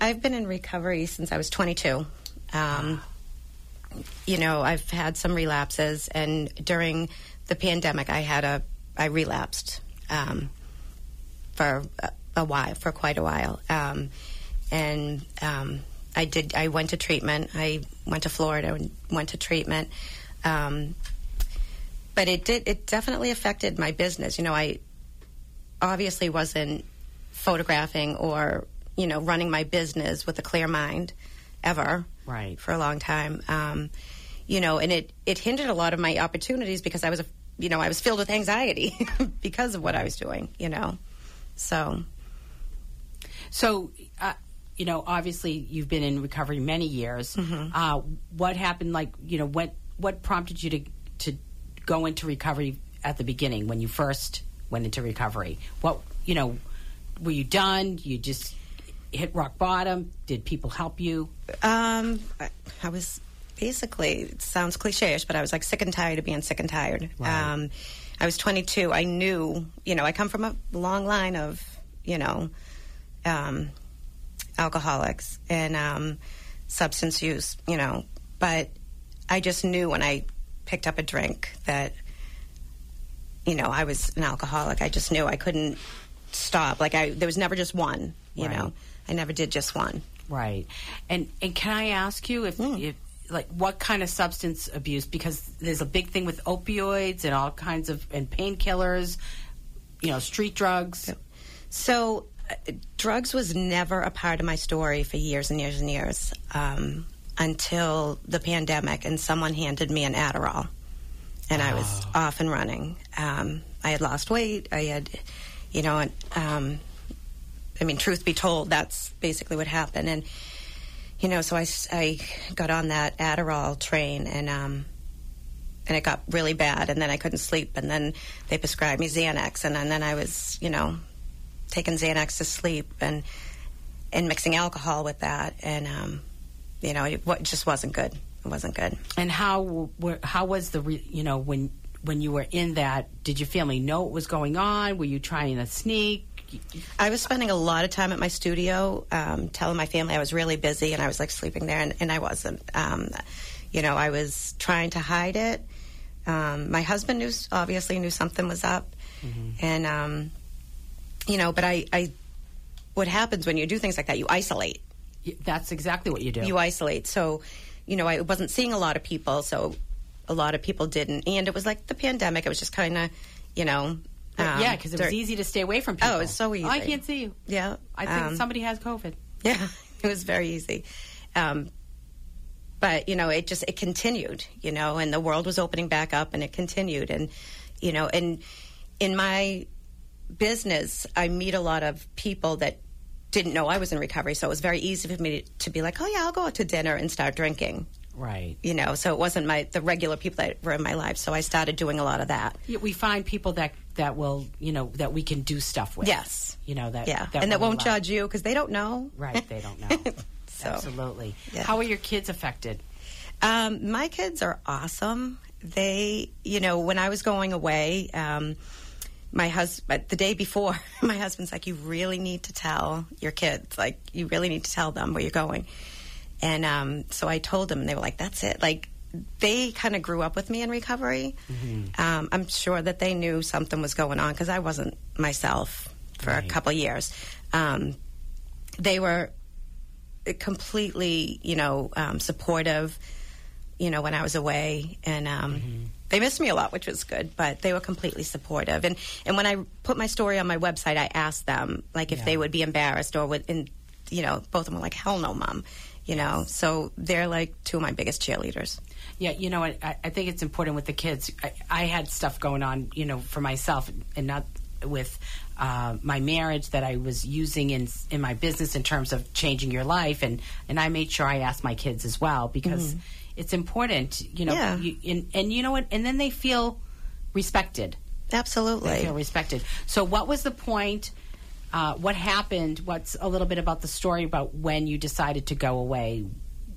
I've been in recovery since I was 22. I've had some relapses, and during the pandemic, I relapsed, for a while, for quite a while. I went to treatment. I went to Florida and went to treatment. But it definitely affected my business. I obviously wasn't photographing or running my business with a clear mind ever, right, for a long time, and it hindered a lot of my opportunities because I was I was filled with anxiety because of what I was doing. So So, you know, obviously you've been in recovery many years. Mm-hmm. What happened, like, you know, what prompted you to go into recovery at the beginning when you first went into recovery? What, you know, were you done? You just hit rock bottom? Did people help you? I was basically, it sounds cliche-ish, but I was like sick and tired of being sick and tired. Wow. I was 22. I knew, you know, I come from a long line of, you know, alcoholics and substance use, you know, but I just knew when I picked up a drink that, you know, I was an alcoholic. I just knew I couldn't stop. Like, there was never just one, you know. I never did just one. Right. And can I ask you if like, what kind of substance abuse? Because there's a big thing with opioids and all kinds of, and painkillers, you know, street drugs. So drugs was never a part of my story for years and years and years, until the pandemic, and someone handed me an Adderall, and I was off and running. I had lost weight. I had, you know, I mean, truth be told, that's basically what happened. And, you know, so I got on that Adderall train, and it got really bad, and then I couldn't sleep, and then they prescribed me Xanax, and then I was, you know, taking Xanax to sleep and mixing alcohol with that, and you know, it just wasn't good. It wasn't good. And how was the you know, when you were in that, did your family know what was going on? Were you trying to sneak? I was spending a lot of time at my studio, telling my family I was really busy, and I was like sleeping there, and I wasn't. You know, I was trying to hide it. My husband obviously knew something was up, mm-hmm. and you know, but I what happens when you do things like that, you isolate. That's exactly what you do. You isolate. So, you know, I wasn't seeing a lot of people, so a lot of people didn't. And it was like the pandemic. It was just kind of, you know. Yeah, because it was easy to stay away from people. Oh, it was so easy. Oh, I can't see you. Yeah. I think somebody has COVID. Yeah, it was very easy. But, you know, it continued, you know, and the world was opening back up, and it continued. And, you know, and in my business, I meet a lot of people that didn't know I was in recovery, so it was very easy for me to be like, oh yeah, I'll go out to dinner and start drinking. Right. You know, so it wasn't the regular people that were in my life, so I started doing a lot of that. Yeah, we find people that will, you know, that we can do stuff with. Yes. You know, that. Yeah, and that won't judge you because they don't know. Right, they don't know. So, absolutely. Yeah. How are your kids affected? My kids are awesome. They, you know, when I was going away, my husband, the day before, my husband's like, you really need to tell your kids, like, you really need to tell them where you're going. And so I told them, and they were like, that's it. Like, they kind of grew up with me in recovery. Mm-hmm. I'm sure that they knew something was going on because I wasn't myself for a couple of years. They were completely, you know, supportive, you know, when I was away. And mm-hmm. They missed me a lot, which was good, but they were completely supportive. And when I put my story on my website, I asked them, like, if they would be embarrassed or would, and, you know, both of them were like, hell no, Mom, you know. So they're, like, two of my biggest cheerleaders. Yeah, you know, I think it's important with the kids. I had stuff going on, you know, for myself and not with my marriage that I was using in my business in terms of changing your life. And I made sure I asked my kids as well because mm-hmm. it's important, you know, and you know what, and then they feel respected. Absolutely. They feel respected. So what was the point, what happened, what's a little bit about the story about when you decided to go away?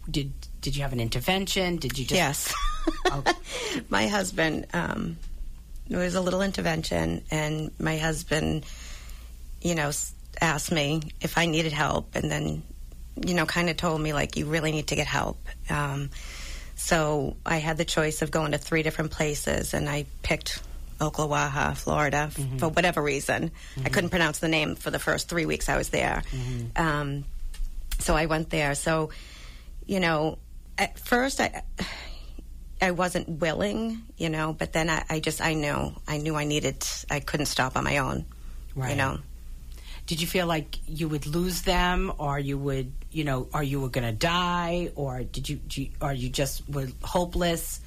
Did you have an intervention? Did you just... Yes. My husband, there was a little intervention, and my husband, you know, asked me if I needed help, and then, you know, kind of told me, like, you really need to get help. So I had the choice of going to 3 different places, and I picked Ocklawaha, Florida, mm-hmm. for whatever reason. Mm-hmm. I couldn't pronounce the name for the first 3 weeks I was there. Mm-hmm. So I went there. So, you know, at first I wasn't willing, you know, but then I knew I needed, I couldn't stop on my own, right. You know. Did you feel like you would lose them, or you would, you know, or you were going to die, or you just were hopeless?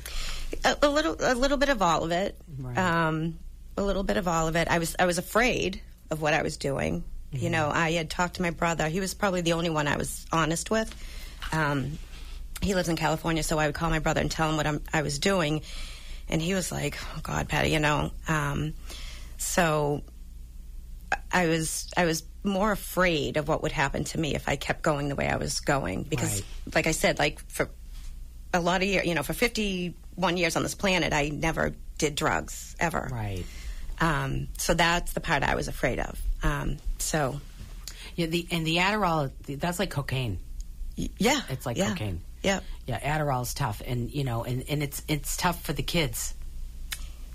A little bit of all of it. Right. A little bit of all of it. I was afraid of what I was doing. You know, I had talked to my brother. He was probably the only one I was honest with. He lives in California, so I would call my brother and tell him what I was doing. And he was like, oh, God, Patti, you know. So I was more afraid of what would happen to me if I kept going the way I was going. Because, right. like I said, like for a lot of years, you know, for 51 years on this planet, I never did drugs, ever. Right. So that's the part I was afraid of. So. Yeah, the Adderall, that's like cocaine. Yeah. It's like cocaine. Yeah. Yeah, Adderall's tough. And, you know, and it's tough for the kids.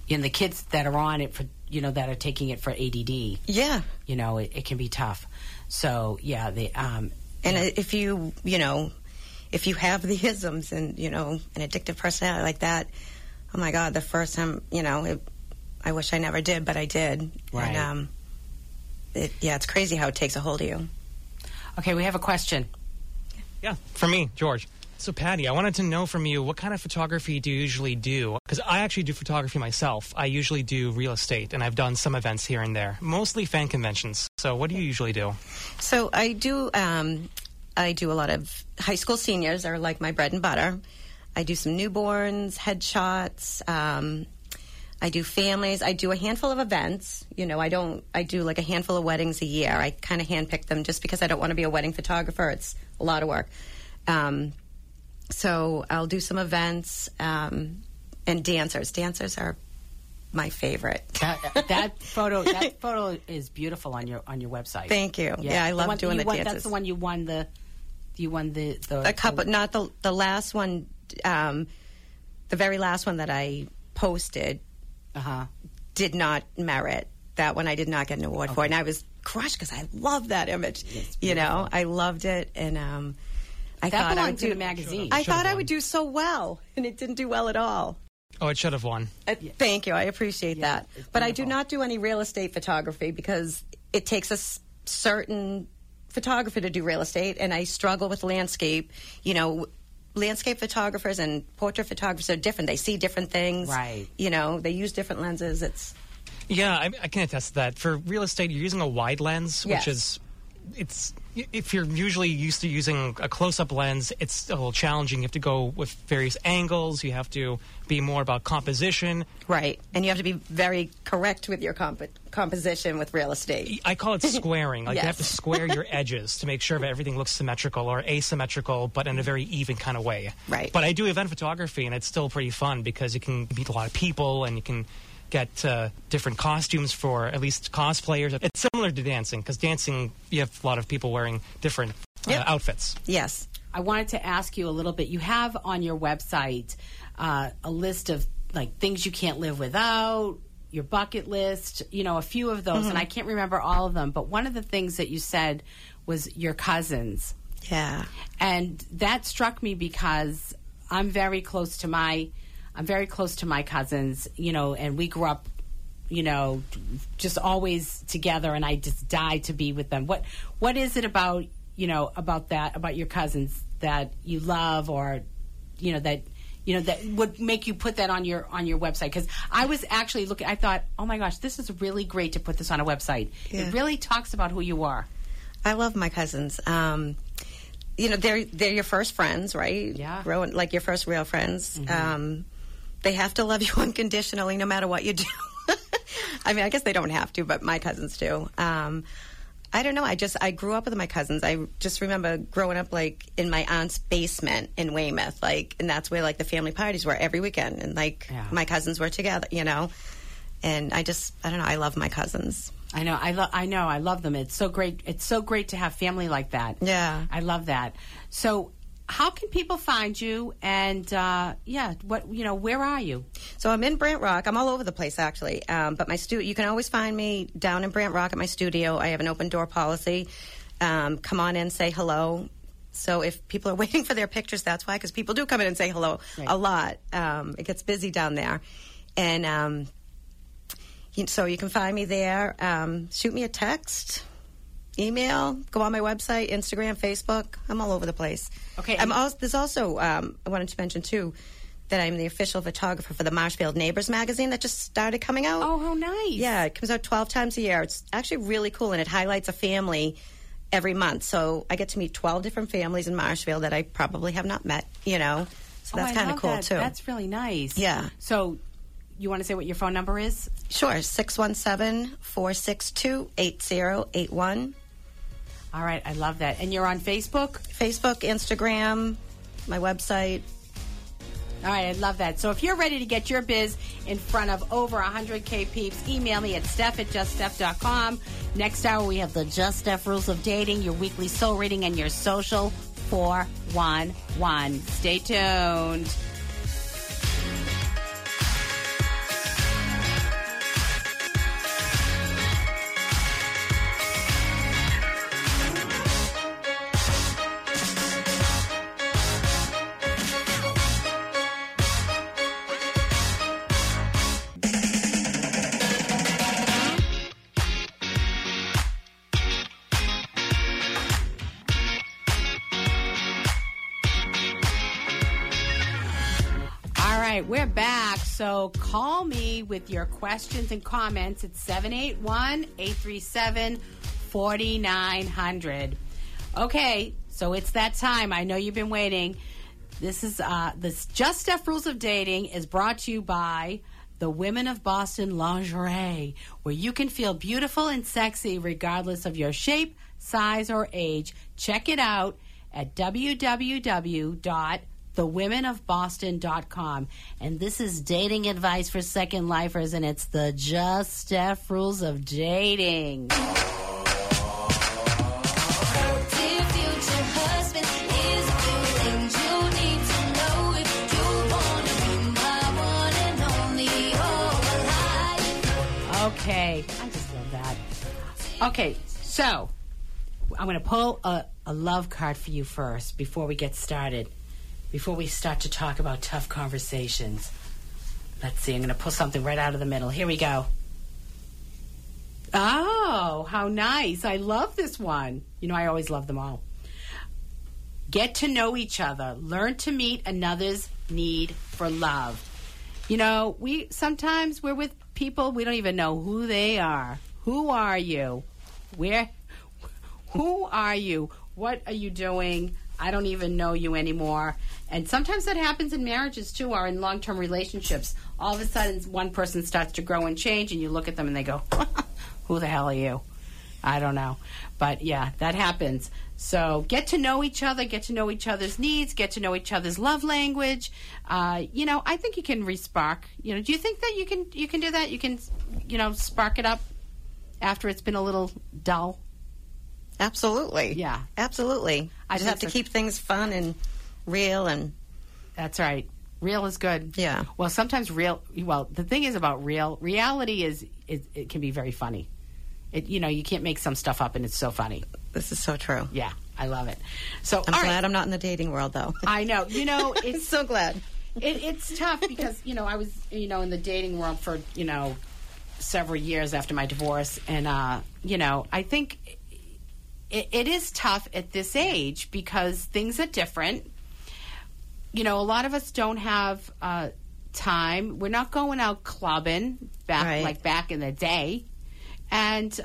And the kids that are on it for, you know, that are taking it for ADD. Yeah. You know, it can be tough. So, yeah. If you, you know, if you have the isms and, you know, an addictive personality like that, oh, my God, the first time, you know, I wish I never did, but I did. Right. And, it's crazy how it takes a hold of you. Okay, we have a question. Yeah, for me, George. So, Patti, I wanted to know from you, what kind of photography do you usually do? Because I actually do photography myself. I usually do real estate, and I've done some events here and there, mostly fan conventions. So what do you usually do? So I do a lot of high school seniors are like my bread and butter. I do some newborns, headshots, I do families. I do a handful of events. You know, I do like a handful of weddings a year. I kind of handpick them just because I don't want to be a wedding photographer. It's a lot of work. So I'll do some events and dancers. Dancers are my favorite. That photo is beautiful on your website. Thank you. Yeah, I love doing the dances. That's the one you won the a couple. Not the last one. The very last one that I posted. Uh-huh. Did not merit that one. I did not get an award for it, and I was crushed because I love that image. Yes, you know, I loved it, and I thought I would do the magazine. I thought I would do so well, and it didn't do well at all. Oh, it should have won. Yes. Thank you. I appreciate that. But wonderful. I do not do any real estate photography because it takes a certain photographer to do real estate, and I struggle with landscape. You know. Landscape photographers and portrait photographers are different. They see different things. Right. You know, they use different lenses. Yeah, I can attest to that. For real estate, you're using a wide lens, yes. which is... If you're usually used to using a close-up lens, it's a little challenging. You have to go with various angles. You have to be more about composition. Right. And you have to be very correct with your composition with real estate. I call it squaring. Like yes. You have to square your edges to make sure that everything looks symmetrical or asymmetrical, but in a very even kind of way. Right. But I do event photography, and it's still pretty fun because you can meet a lot of people and you can... get different costumes for at least cosplayers. It's similar to dancing because dancing, you have a lot of people wearing different outfits. Yes. I wanted to ask you a little bit. You have on your website a list of like things you can't live without, your bucket list, you know, a few of those. Mm-hmm. And I can't remember all of them. But one of the things that you said was your cousins. Yeah. And that struck me because I'm very close to my cousins, you know, and we grew up, you know, just always together, and I just die to be with them. What is it about, you know, about your cousins that you love, or, you know, that would make you put that on your website? Because I was actually looking, I thought, oh my gosh, this is really great to put this on a website. Yeah. It really talks about who you are. I love my cousins. You know, they're your first friends, right? Yeah. Like your first real friends. Mm-hmm. They have to love you unconditionally no matter what you do. I mean, I guess they don't have to, but my cousins do. I don't know. I grew up with my cousins. I just remember growing up, like, in my aunt's basement in Weymouth. Like, and that's where, like, the family parties were every weekend. And, like, my cousins were together, you know. And I don't know. I love my cousins. I know. I love them. It's so great. It's so great to have family like that. Yeah. I love that. So... how can people find you? And, what, you know, where are you? So I'm in Brant Rock. I'm all over the place, actually. But my you can always find me down in Brant Rock at my studio. I have an open door policy. Come on in, say hello. So if people are waiting for their pictures, that's why, because people do come in and say hello a lot. It gets busy down there. And so you can find me there. Shoot me a text. Email, go on my website, Instagram, Facebook. I'm all over the place. Okay. There's also, I wanted to mention, too, that I'm the official photographer for the Marshfield Neighbors magazine that just started coming out. Oh, how nice. Yeah, it comes out 12 times a year. It's actually really cool, and it highlights a family every month. So I get to meet 12 different families in Marshfield that I probably have not met, you know. So that's kind of cool, too. That's really nice. Yeah. So you want to say what your phone number is? Sure, 617-462-8081. All right, I love that. And you're on Facebook? Facebook, Instagram, my website. All right, I love that. So if you're ready to get your biz in front of over 100K peeps, email me at steph@juststeph.com. Next hour, we have the Just Steph Rules of Dating, your weekly soul reading, and your social 411. Stay tuned. We're back, so call me with your questions and comments at 781-837-4900. Okay, so it's that time. I know you've been waiting. This is this Just Steph Rules of Dating is brought to you by the Women of Boston Lingerie, where you can feel beautiful and sexy regardless of your shape, size, or age. Check it out at www.thewomenofboston.com. And this is dating advice for second lifers, and it's the Just Steph Rules of Dating. Okay, I just love that. Okay, so I'm going to pull a love card for you first before we get started. Before we start to talk about tough conversations. Let's see, I'm going to pull something right out of the middle. Here we go. Oh, how nice. I love this one. You know, I always love them all. Get to know each other. Learn to meet another's need for love. You know, we're with people, we don't even know who they are. Who are you? Who are you? What are you doing? I don't even know you anymore. And sometimes that happens in marriages, too, or in long-term relationships. All of a sudden, one person starts to grow and change, and you look at them and they go, who the hell are you? I don't know. But, yeah, that happens. So get to know each other, get to know each other's needs, get to know each other's love language. You know, I think you can re-spark. You know, do you think that you can do that? You can, you know, spark it up after it's been a little dull? Absolutely. Yeah. Absolutely. I just have to keep things fun and real and... That's right. Real is good. Yeah. Well, sometimes real... Well, the thing is about real... Reality is it can be very funny. It, you know, you can't make some stuff up and it's so funny. This is so true. Yeah. I love it. So I'm glad I'm not in the dating world, though. I know. You know, it's... so glad. It's tough because, you know, I was, you know, in the dating world for, you know, several years after my divorce. And, you know, I think... It is tough at this age because things are different. You know, a lot of us don't have time. We're not going out clubbing back in the day. And,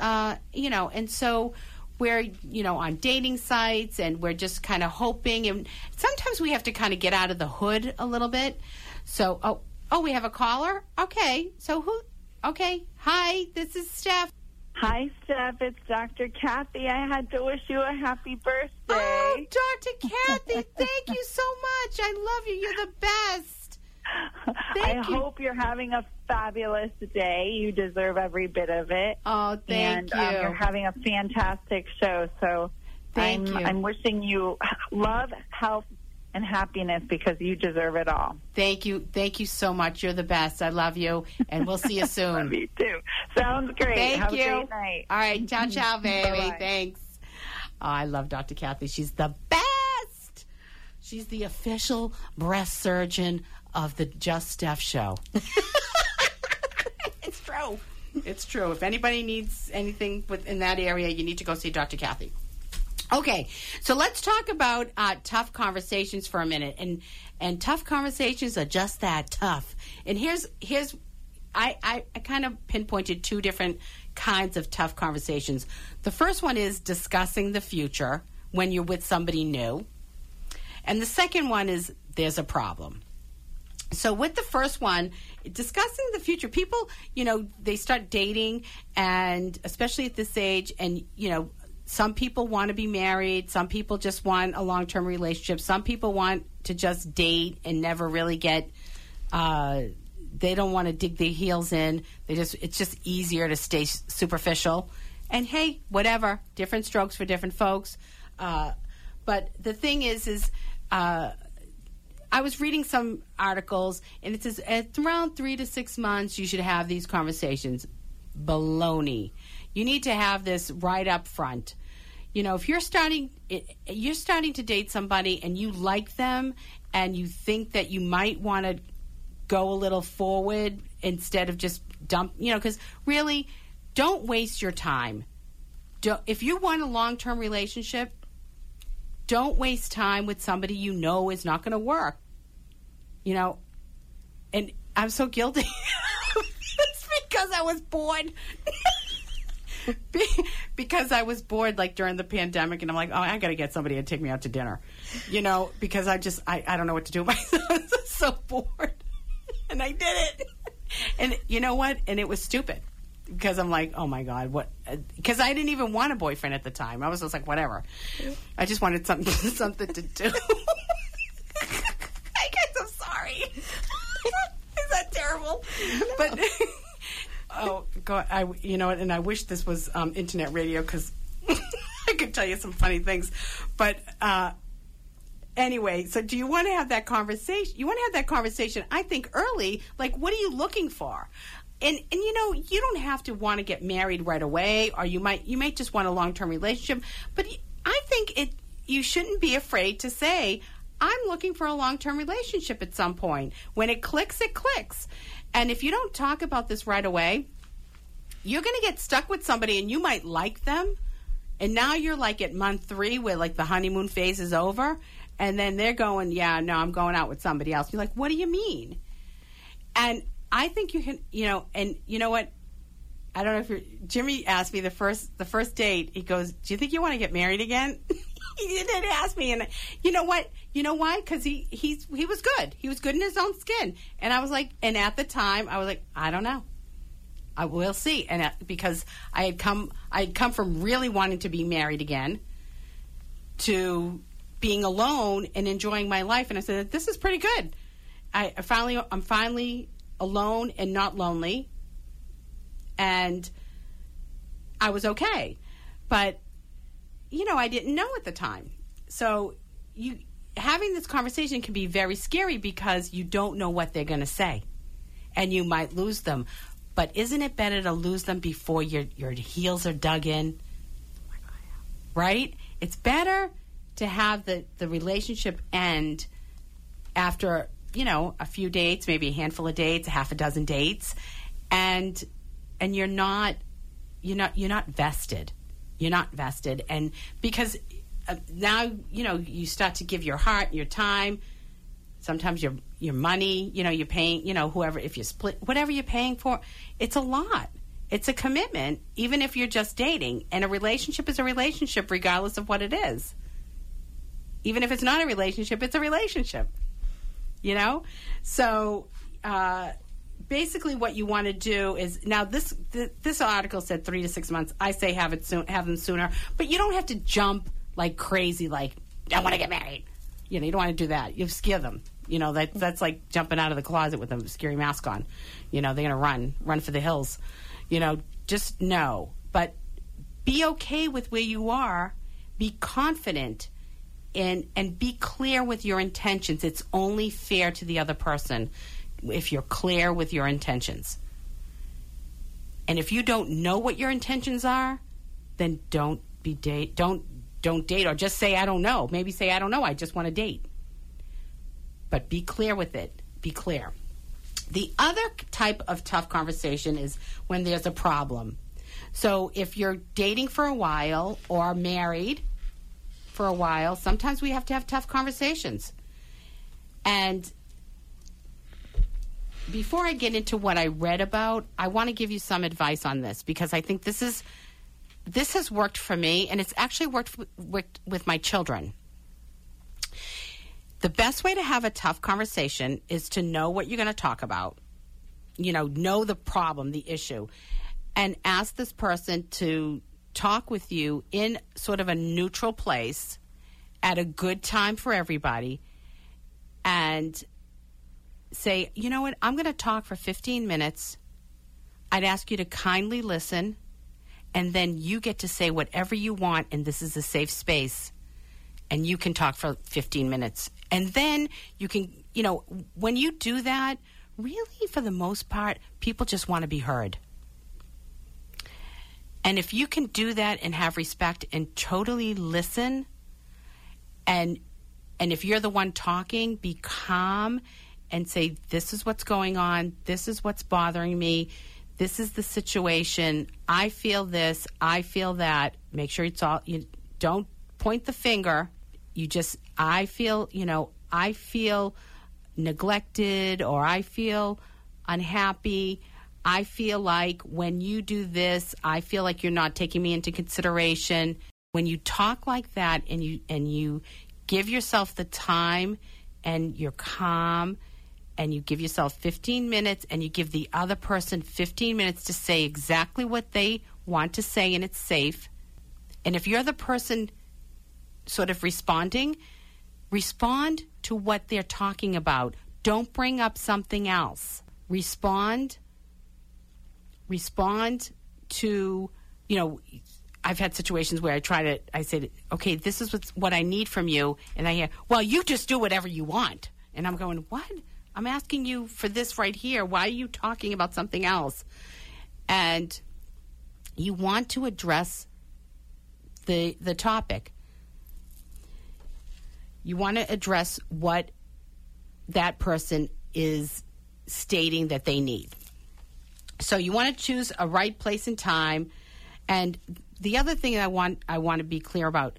you know, and so we're, you know, on dating sites and we're just kind of hoping. And sometimes we have to kind of get out of the hood a little bit. So, oh, we have a caller? Okay. So who? Okay. Hi, this is Steph. Hi, Steph. It's Dr. Kathy. I had to wish you a happy birthday. Oh, Dr. Kathy, thank you so much. I love you. You're the best. Thank you. I hope you're having a fabulous day. You deserve every bit of it. Oh, thank you. And you're having a fantastic show. So I'm wishing you love, health, and happiness because you deserve it all. Thank you. Thank you so much. You're the best. I love you. And we'll see you soon. Love you too. Sounds great. Thank you. Have a great night. All right. Ciao, ciao, baby. Bye-bye. Thanks. Oh, I love Dr. Kathy. She's the best. She's the official breast surgeon of the Just Steph show. It's true. It's true. If anybody needs anything in that area, you need to go see Dr. Kathy. Okay, so let's talk about tough conversations for a minute, and tough conversations are just that, tough. And here's I kind of pinpointed two different kinds of tough conversations. The first one is discussing the future when you're with somebody new, and the second one is there's a problem. So with the first one, discussing the future, people, you know, they start dating, and especially at this age, and you know, some people want to be married. Some people just want a long-term relationship. Some people want to just date and never really get, they don't want to dig their heels in. It's just easier to stay superficial. And hey, whatever, different strokes for different folks. But the thing is I was reading some articles, and it says at around 3 to 6 months, you should have these conversations. Baloney. You need to have this right up front. You know, if you're starting to date somebody and you like them and you think that you might want to go a little forward instead of just dump, you know, because really, don't waste your time. If you want a long-term relationship, don't waste time with somebody you know is not going to work. You know, and I'm so guilty. It's because I was bored. Because I was bored, like, during the pandemic, and I'm like, oh, I got to get somebody to take me out to dinner, you know, because I don't know what to do with myself. I was so bored, and I did it. And you know what? And it was stupid, because I'm like, oh, my God, what? Because I didn't even want a boyfriend at the time. I was just like, whatever. I just wanted something to do. I guess I'm sorry. Is that terrible? No. But... Oh, God, you know, and I wish this was internet radio, because I could tell you some funny things. But anyway, so do you want to have that conversation? You want to have that conversation, I think, early. Like, what are you looking for? And you know, you don't have to want to get married right away, or you might just want a long-term relationship. But I think you shouldn't be afraid to say, I'm looking for a long-term relationship at some point. When it clicks, it clicks. And if you don't talk about this right away, you're going to get stuck with somebody, and you might like them. And now you're like at month 3 where like the honeymoon phase is over. And then they're going, yeah, no, I'm going out with somebody else. You're like, what do you mean? And I think you can, you know, and you know what? I don't know if Jimmy asked me the first date. He goes, do you think you want to get married again? He didn't ask me. And you know what? You know why? Because he was good. He was good in his own skin. And I was like, and at the time, I was like, I don't know. I will see. And because I had come from really wanting to be married again to being alone and enjoying my life. And I said, this is pretty good. I'm finally alone and not lonely. And I was okay. But you know, I didn't know at the time. So you having this conversation can be very scary, because you don't know what they're going to say, and you might lose them. But isn't it better to lose them before your heels are dug in? Right? It's better to have the relationship end after, you know, a few dates, maybe a handful of dates, half a dozen dates, and you're not vested. You're not vested. And because now, you know, you start to give your heart, your time, sometimes your money, you know, you're paying, you know, whoever, if you split, whatever you're paying for, it's a lot. It's a commitment, even if you're just dating. And a relationship is a relationship regardless of what it is. Even if it's not a relationship, it's a relationship, you know? So basically what you want to do is, now this article said 3 to 6 months. I say have it soon, have them sooner, but you don't have to jump like crazy, like I want to get married. You know, you don't want to do that. You scare them. You know, that's like jumping out of the closet with a scary mask on. You know, they're going to run for the hills. You know, just know, but be okay with where you are. Be confident and be clear with your intentions. It's only fair to the other person if you're clear with your intentions. And if you don't know what your intentions are, then don't date, or just say I don't know. Maybe say I don't know, I just want to date. But be clear with it. Be clear. The other type of tough conversation is when there's a problem. So if you're dating for a while or married for a while. Sometimes we have to have tough conversations. And before I get into what I read about, I want to give you some advice on this, because I think this has worked for me, and it's actually worked with my children. The best way to have a tough conversation is to know what you're going to talk about. You know the problem, the issue, and ask this person to talk with you in sort of a neutral place at a good time for everybody, and say, you know what, I'm going to talk for 15 minutes. I'd ask you to kindly listen, and then you get to say whatever you want, and this is a safe space, and you can talk for 15 minutes. And then you can, when you do that, really, for the most part, people just want to be heard. And if you can do that and have respect and totally listen, and if you're the one talking, be calm and say, this is what's going on, this is what's bothering me, this is the situation, I feel this, I feel that. Make sure it's all, you don't point the finger, you just, I feel, I feel neglected, or I feel unhappy, I feel like when you do this, I feel like you're not taking me into consideration. When you talk like that and you give yourself the time and you're calm and you give yourself 15 minutes and you give the other person 15 minutes to say exactly what they want to say, and it's safe. And if you're the person sort of responding, respond to what they're talking about. Don't bring up something else. Respond to, I've had situations where I say, okay, this is what I need from you. And I hear, well, you just do whatever you want. And I'm going, what? I'm asking you for this right here. Why are you talking about something else? And you want to address the topic. You want to address what that person is stating that they need. So you want to choose a right place and time. And the other thing I want to be clear about,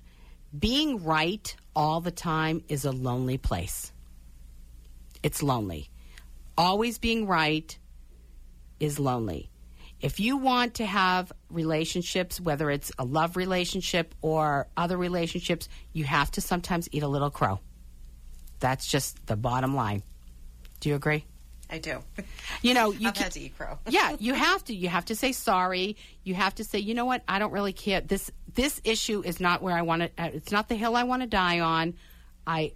being right all the time is a lonely place. It's lonely. Always being right is lonely. If you want to have relationships, whether it's a love relationship or other relationships, you have to sometimes eat a little crow. That's just the bottom line. Do you agree? I do. I've had to eat crow. Yeah, you have to. You have to say sorry. You have to say, you know what? I don't really care. This issue is not where I want to. It's not the hill I want to die on. I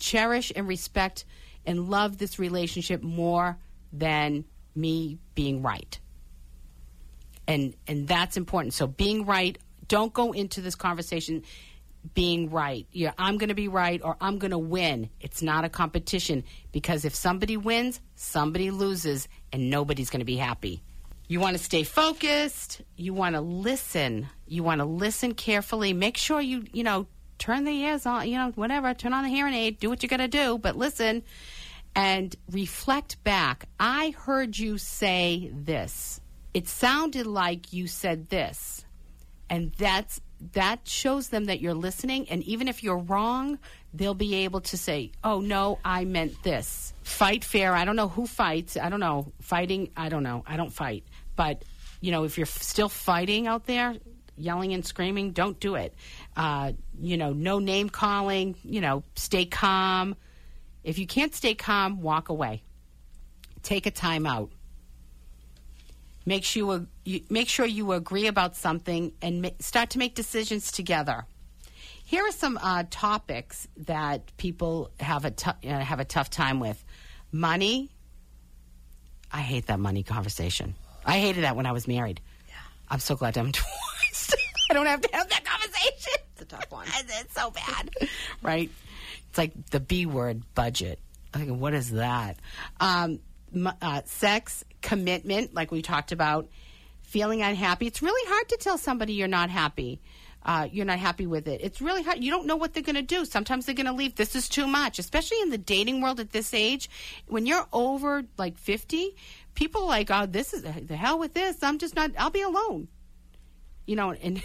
cherish and respect and love this relationship more than me being right. And that's important. So being right. Don't go into this conversation being right. Yeah, I'm going to be right, or I'm going to win. It's not a competition, because if somebody wins, somebody loses, and nobody's going to be happy. You want to stay focused. You want to listen. You want to listen carefully. Make sure you turn the ears on, whatever, turn on the hearing aid, do what you got to do, but listen and reflect back. I heard you say this. It sounded like you said this. And that shows them that you're listening, and even if you're wrong, they'll be able to say, oh, no, I meant this. Fight fair. I don't know who fights. I don't know. Fighting, I don't know. I don't fight. But, if you're still fighting out there, yelling and screaming, don't do it. No name calling. Stay calm. If you can't stay calm, walk away. Take a time out. Make sure you agree about something and start to make decisions together. Here are some topics that people have a tough time with. Money. I hate that money conversation. I hated that when I was married. Yeah. I'm so glad I'm divorced. I don't have to have that conversation. It's a tough one. It's so bad. Right? It's like the B word, budget. I think, what is that? Sex, commitment, like we talked about, feeling unhappy. It's really hard to tell somebody you're not happy. You're not happy with it. It's really hard. You don't know what they're going to do. Sometimes they're going to leave. This is too much, especially in the dating world at this age. When you're over like 50, people are like, oh, this is the hell with this. I'm just not, I'll be alone. And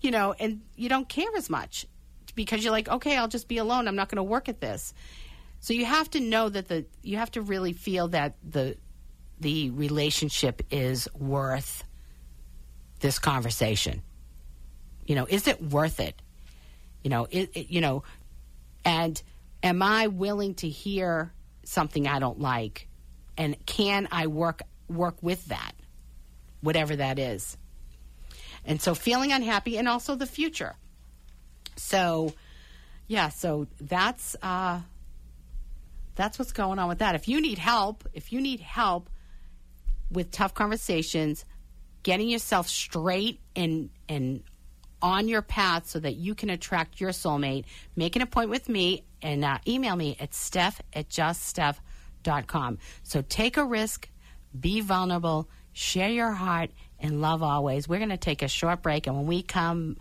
you know, and you don't care as much because you're like, okay, I'll just be alone. I'm not going to work at this. So you have to know that you have to really feel that the relationship is worth this conversation. You know, is it worth it? You know, and am I willing to hear something I don't like? And can I work with that, whatever that is? And so feeling unhappy and also the future. So, yeah, so that's what's going on with that. If you need help with tough conversations, getting yourself straight and on your path so that you can attract your soulmate, make an appointment with me and email me at steph@juststeph.com. So take a risk, be vulnerable, share your heart, and love always. We're going to take a short break, and when we come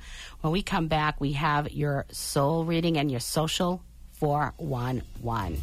back, we have your soul reading and your social 411.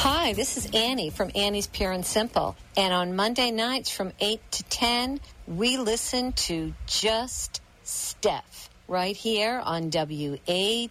Hi, this is Annie from Annie's Pure and Simple, and on Monday nights from 8 to 10, we listen to Just Steph right here on WATD.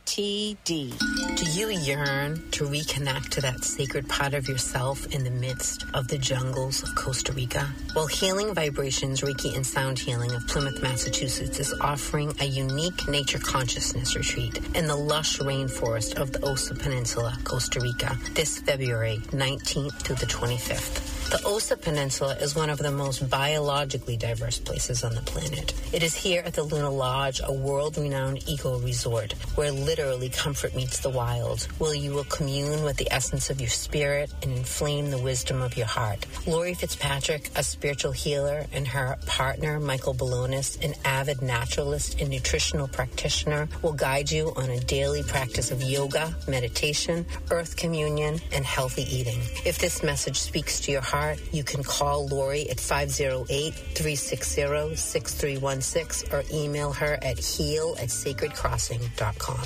Do you yearn to reconnect to that sacred part of yourself in the midst of the jungles of Costa Rica? Well, Healing Vibrations Reiki and Sound Healing of Plymouth, Massachusetts is offering a unique nature consciousness retreat in the lush rainforest of the Osa Peninsula, Costa Rica, this February 19th through the 25th. The Osa Peninsula is one of the most biologically diverse places on the planet. It is here at the Luna Lodge, a world-renowned eco resort, where literally comfort meets the wild, where you will commune with the essence of your spirit and inflame the wisdom of your heart. Lori Fitzpatrick, a spiritual healer, and her partner, Michael Balonis, an avid naturalist and nutritional practitioner, will guide you on a daily practice of yoga, meditation, earth communion, and healthy eating. If this message speaks to your heart, you can call Lori at 508-360-6316 or email her at heal@sacredcrossing.com.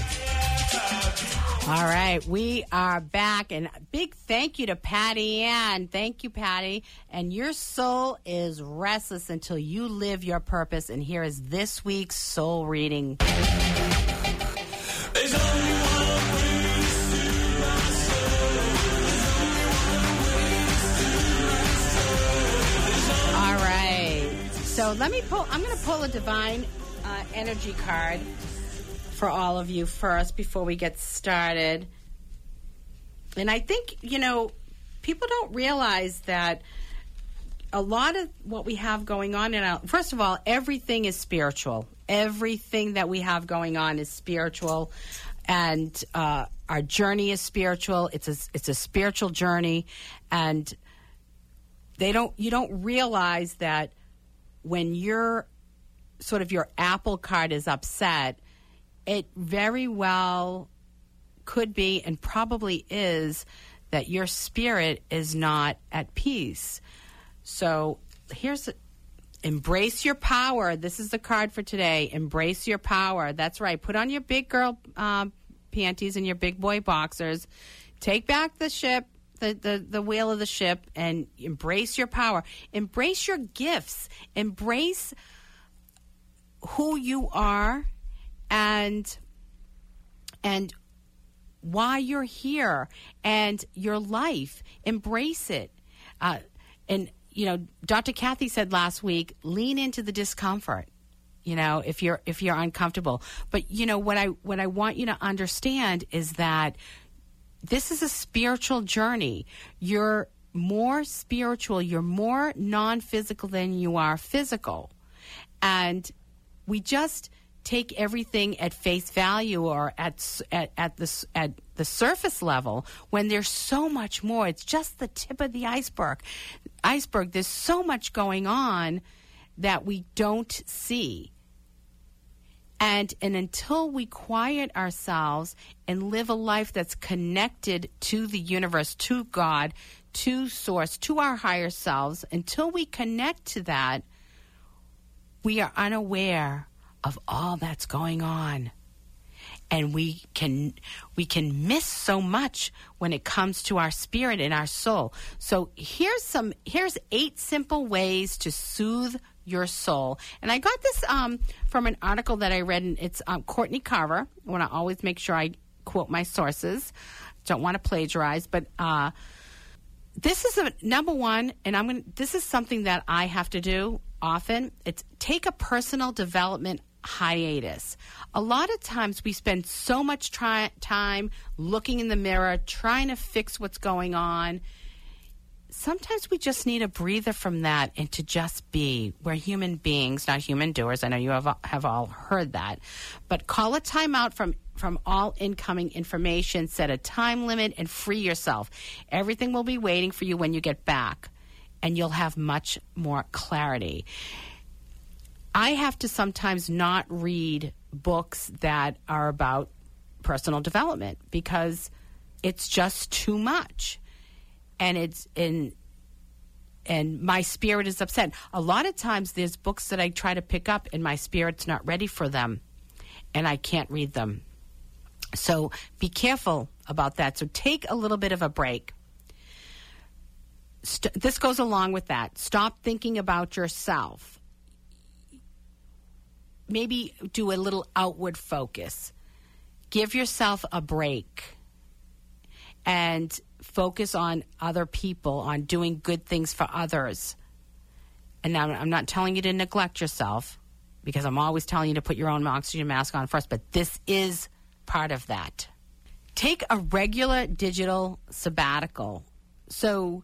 All right, we are back, and big thank you to Patti Ann. Thank you, Patti. And your soul is restless until you live your purpose. And here is this week's soul reading. So let me pull, I'm going to pull a divine energy card for all of you first before we get started. And I think, you know, people don't realize that a lot of what we have going on in our, first of all, everything is spiritual. Everything that we have going on is spiritual. And our journey is spiritual. It's a spiritual journey. And you don't realize that when your sort of your apple cart is upset, it very well could be and probably is that your spirit is not at peace. So here's embrace your power. This is the card for today. Embrace your power. That's right. Put on your big girl panties and your big boy boxers. Take back the ship, the wheel of the ship, and embrace your power. Embrace your gifts. Embrace who you are and why you're here and your life. Embrace it. And, you know, Dr. Kathy said last week, lean into the discomfort, you know, if you're uncomfortable. But, you know, what I want you to understand is that this is a spiritual journey. You're more spiritual. You're more non-physical than you are physical. And we just take everything at face value or at the surface level when there's so much more. It's just the tip of the iceberg. There's so much going on that we don't see. And until we quiet ourselves and live a life that's connected to the universe, to God, to Source, to our higher selves, until we connect to that, we are unaware of all that's going on. And we can miss so much when it comes to our spirit and our soul. So here's 8 simple ways to soothe your soul. And I got this from an article that I read, and it's Courtney Carver. I want to always make sure I quote my sources. Don't want to plagiarize, but this is number one, and this is something that I have to do often. It's take a personal development hiatus. A lot of times we spend so much time looking in the mirror, trying to fix what's going on. Sometimes we just need a breather from that and to just be. We're human beings, not human doers. I know you have all heard that. But call a timeout from all incoming information. Set a time limit and free yourself. Everything will be waiting for you when you get back, and you'll have much more clarity. I have to sometimes not read books that are about personal development because it's just too much. And it's and my spirit is upset. A lot of times there's books that I try to pick up and my spirit's not ready for them, and I can't read them. So be careful about that. So take a little bit of a break. This goes along with that. Stop thinking about yourself. Maybe do a little outward focus. Give yourself a break. and focus on other people, on doing good things for others. And now I'm not telling you to neglect yourself, because I'm always telling you to put your own oxygen mask on first, but this is part of that. Take a regular digital sabbatical. So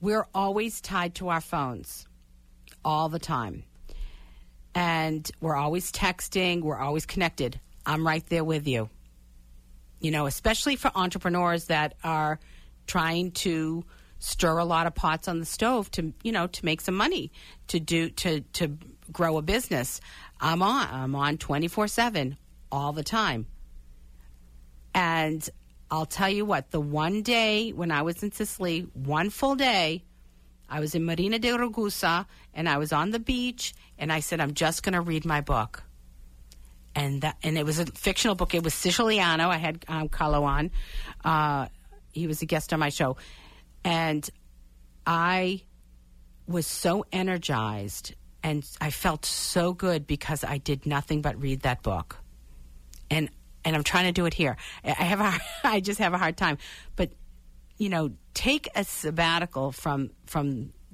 we're always tied to our phones all the time. And we're always texting. We're always connected. I'm right there with you. You know, especially for entrepreneurs that are trying to stir a lot of pots on the stove to, you know, to make some money, to grow a business. I'm on 24/7 all the time. And I'll tell you what, the one day when I was in Sicily, one full day, I was in Marina di Ragusa, and I was on the beach, and I said, I'm just going to read my book. And it was a fictional book. It was Siciliano. I had Carlo on. He was a guest on my show. And I was so energized, and I felt so good because I did nothing but read that book. And I'm trying to do it here. I just have a hard time. But, you know, take a sabbatical from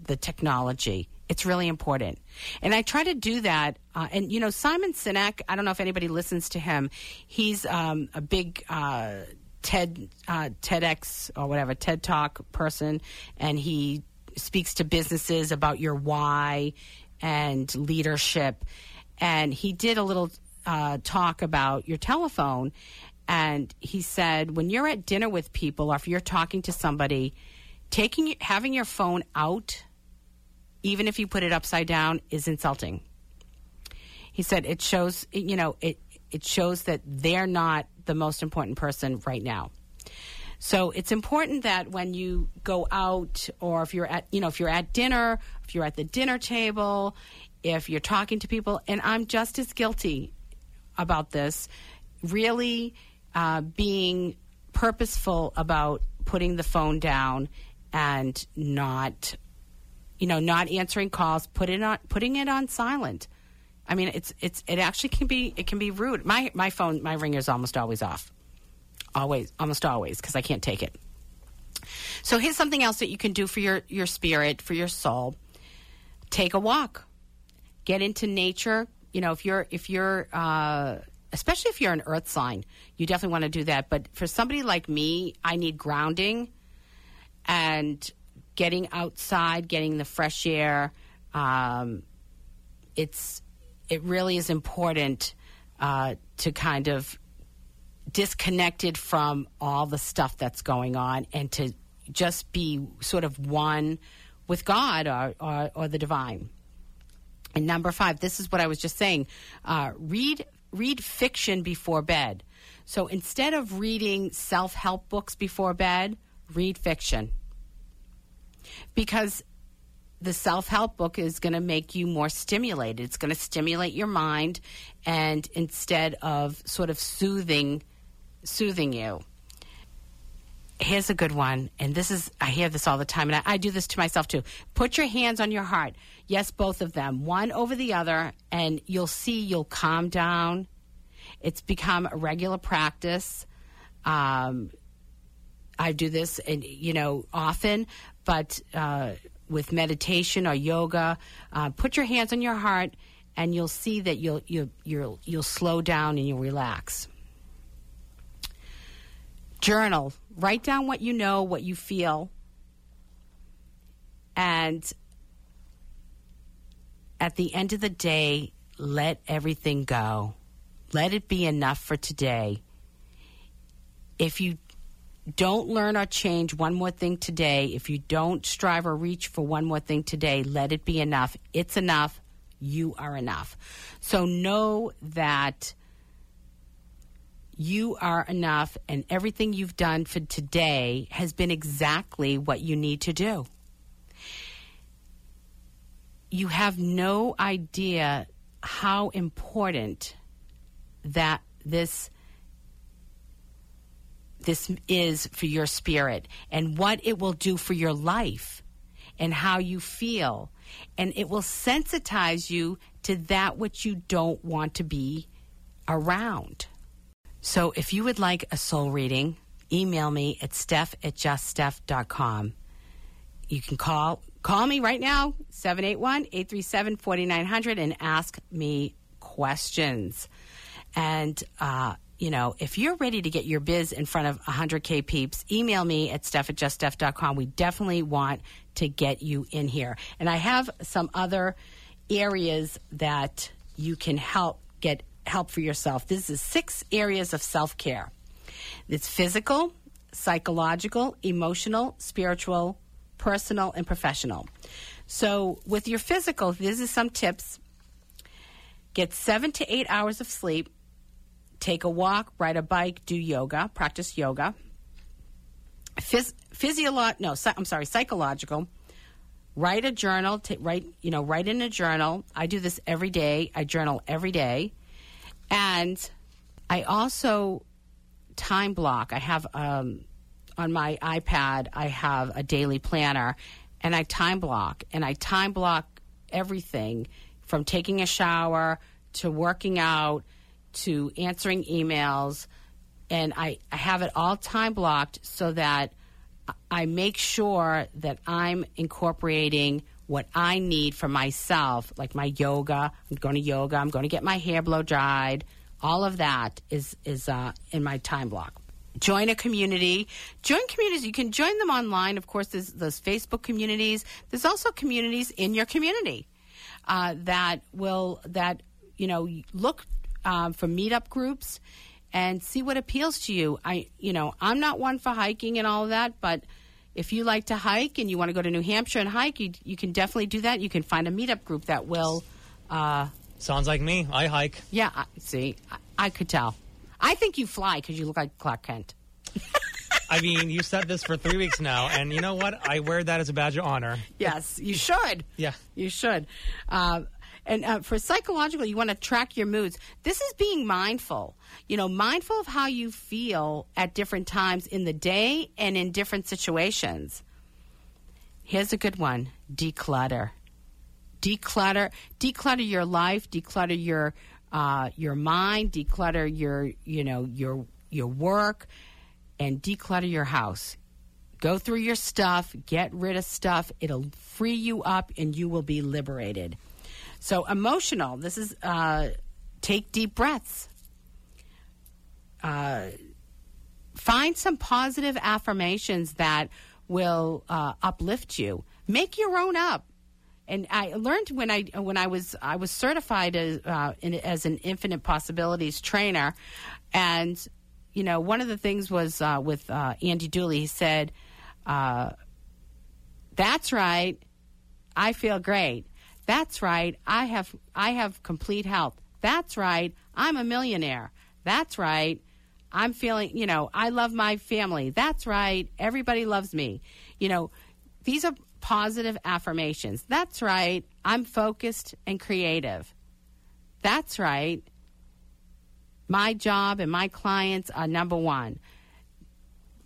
the technology. It's really important. And I try to do that. And, you know, Simon Sinek, I don't know if anybody listens to him. He's a big TEDx or whatever, TED Talk person. And he speaks to businesses about your why and leadership. And he did a little talk about your telephone, and he said, when you're at dinner with people or if you're talking to somebody, having your phone out, even if you put it upside down, is insulting. He said it shows, you know, it shows that they're not the most important person right now. So it's important that when you go out, or if you're at, you know, if you're at dinner, if you're at the dinner table, if you're talking to people, and I'm just as guilty about this, really being purposeful about putting the phone down and not, you know, not answering calls, putting it on silent. I mean, it actually can be rude. My phone, my ringer's almost always off, almost always, because I can't take it. So here's something else that you can do for your spirit, for your soul. Take a walk, get into nature. You know, if you're especially if you're an earth sign, you definitely want to do that. But for somebody like me, I need grounding and getting outside, getting the fresh air. It really is important to kind of disconnected from all the stuff that's going on and to just be sort of one with God or the divine. And number 5, this is what I was just saying, read fiction before bed. So instead of reading self-help books before bed, read fiction. Because the self-help book is going to make you more stimulated. It's going to stimulate your mind, and instead of sort of soothing you. Here's a good one, and this is, I hear this all the time, and I do this to myself too. Put your hands on your heart. Yes, both of them, one over the other, and you'll see you'll calm down. It's become a regular practice. I do this, and you know, often, but with meditation or yoga, put your hands on your heart, and you'll see that you'll slow down and you'll relax. Journal. Write down what you know, what you feel. And at the end of the day, let everything go. Let it be enough for today. If you don't learn or change one more thing today, if you don't strive or reach for one more thing today, let it be enough. It's enough. You are enough. So know that you are enough, and everything you've done for today has been exactly what you need to do. You have no idea how important that this is for your spirit, and what it will do for your life and how you feel. And it will sensitize you to that which you don't want to be around. So if you would like a soul reading, email me at steph@juststeph.com. You can call me right now, 781-837-4900, and ask me questions. And, you know, if you're ready to get your biz in front of 100K peeps, email me at steph@juststeph.com. We definitely want to get you in here. And I have some other areas that you can get help for yourself. This is 6 areas of self-care. It's physical, psychological, emotional, spiritual, personal, and professional. So with your physical, this is some tips. Get 7 to 8 hours of sleep. Take a walk, ride a bike, do yoga, practice yoga. Psychological. Write a journal, write in a journal. I do this every day. I journal every day. And I also time block. I have on my iPad, I have a daily planner, and I time block. And I time block everything from taking a shower to working out to answering emails. And I have it all time blocked so that I make sure that I'm incorporating what I need for myself, like my yoga. I'm going to yoga. I'm going to get my hair blow dried. All of that is in my time block. Join a community. Join communities. You can join them online. Of course, there's those Facebook communities. There's also communities in your community that look for meetup groups and see what appeals to you. I'm not one for hiking and all of that, but if you like to hike and you want to go to New Hampshire and hike, you can definitely do that. You can find a meetup group that will... Sounds like me. I hike. Yeah, see, I could tell. I think you fly because you look like Clark Kent. I mean, you said this for 3 weeks now, and you know what? I wear that as a badge of honor. Yes, you should. Yeah. You should. And for psychological, you want to track your moods. This is being mindful. You know, mindful of how you feel at different times in the day and in different situations. Here's a good one. Declutter. Declutter your life. Declutter your mind. Declutter your work, and declutter your house. Go through your stuff. Get rid of stuff. It'll free you up, and you will be liberated. So emotional, this is take deep breaths. Find some positive affirmations that will uplift you. Make your own up. And I learned when I was certified as an Infinite Possibilities trainer. And, you know, one of the things was with Andy Dooley. He said, that's right, I feel great. That's right, I have complete health. That's right, I'm a millionaire. That's right, I'm feeling, I love my family. That's right, everybody loves me. You know, these are positive affirmations. That's right, I'm focused and creative. That's right, my job and my clients are number one.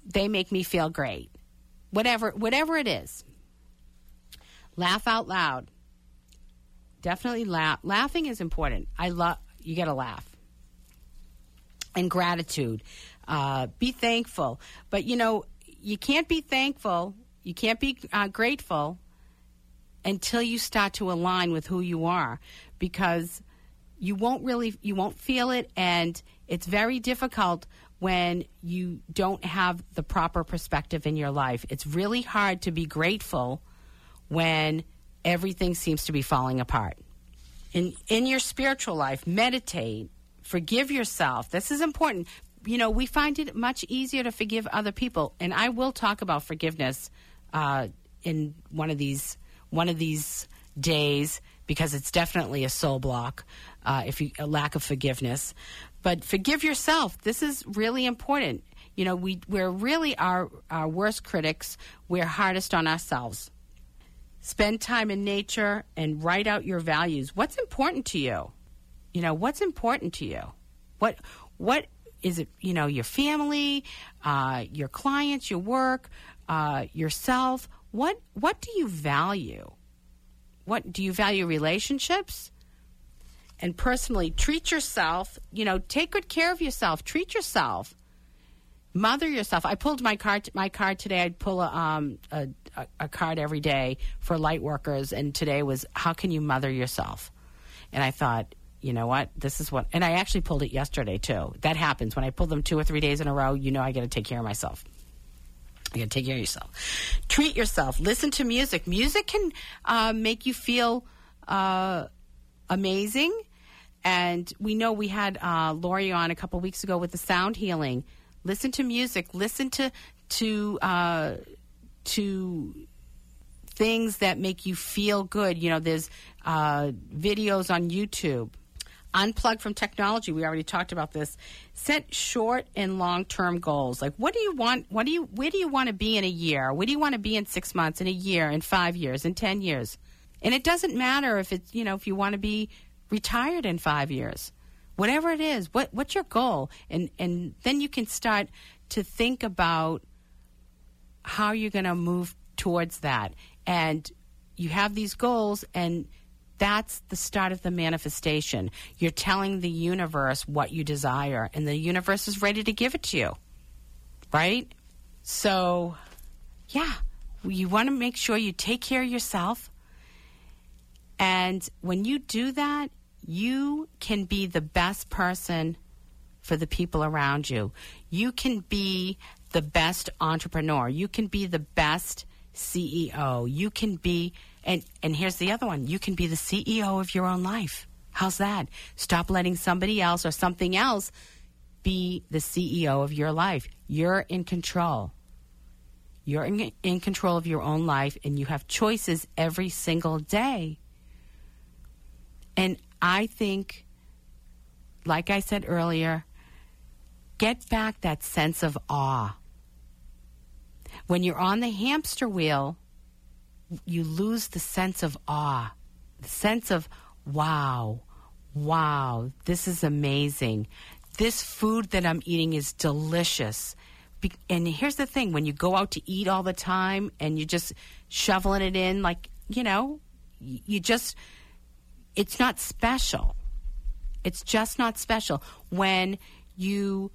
They make me feel great. Whatever it is. Laugh out loud. Definitely laugh. Laughing is important. You got to laugh. And gratitude. Be thankful. But, you can't be thankful. You can't be grateful until you start to align with who you are, because you won't feel it. And it's very difficult when you don't have the proper perspective in your life. It's really hard to be grateful when everything seems to be falling apart. In your spiritual life, meditate, forgive yourself. This is important. We find it much easier to forgive other people, and I will talk about forgiveness in one of these days, because it's definitely a soul block, a lack of forgiveness. But forgive yourself. This is really important. We're really our worst critics. We're hardest on ourselves. Spend time in nature and write out your values. What's important to you? What's important to you? What is it? Your family, your clients, your work, yourself. What do you value? What do you value? Relationships? And personally, treat yourself. Take good care of yourself. Treat yourself. Mother yourself. I pulled my card today. I'd pull a card every day for light workers, and today was, how can you mother yourself? And I thought, you know what, this is what, and I actually pulled it yesterday too. That happens. When I pull them 2 or 3 days in a row, you know I got to take care of myself. You got to take care of yourself. Treat yourself. Listen to music. Music can make you feel amazing. And we know we had Lori on a couple weeks ago with the sound healing. Listen to music. Listen to things that make you feel good. You know, there's videos on YouTube. Unplug from technology. We already talked about this. Set short and long-term goals. Like, what do you want? Where do you want to be in a year? Where do you want to be in 6 months? In a year? In 5 years? In 10 years? And it doesn't matter if it's, you know, if you want to be retired in 5 years. Whatever it is, what's your goal? And then you can start to think about how you're going to move towards that. And you have these goals, and that's the start of the manifestation. You're telling the universe what you desire, and the universe is ready to give it to you, right? So, yeah, you want to make sure you take care of yourself. And when you do that, you can be the best person for the people around you. You can be the best entrepreneur. You can be the best CEO. You can be, and here's the other one, you can be the CEO of your own life. How's that? Stop letting somebody else or something else be the CEO of your life. You're in control. You're in control of your own life, and you have choices every single day. And I think, like I said earlier, get back that sense of awe. When you're on the hamster wheel, you lose the sense of awe, the sense of, wow, this is amazing. This food that I'm eating is delicious. And here's the thing, when you go out to eat all the time and you're just shoveling it in, like, you know, you just... it's not special. It's just not special. When you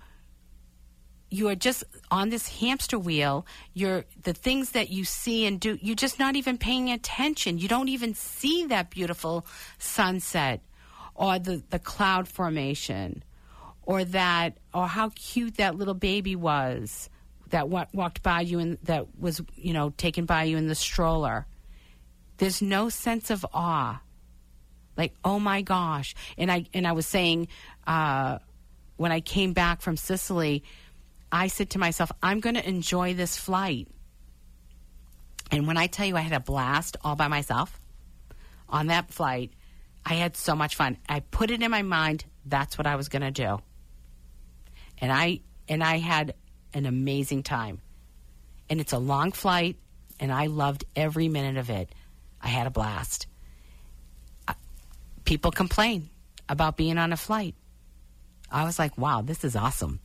are just on this hamster wheel, the things that you see and do, you're just not even paying attention. You don't even see that beautiful sunset or the cloud formation or how cute that little baby was that walked by you and that was, you know, taken by you in the stroller. There's no sense of awe. Like, oh my gosh. And I was saying, when I came back from Sicily, I said to myself, I'm going to enjoy this flight. And when I tell you I had a blast all by myself on that flight, I had so much fun. I put it in my mind, that's what I was going to do. And I had an amazing time. And it's a long flight, and I loved every minute of it. I had a blast. People complain about being on a flight. I was like, wow, this is awesome.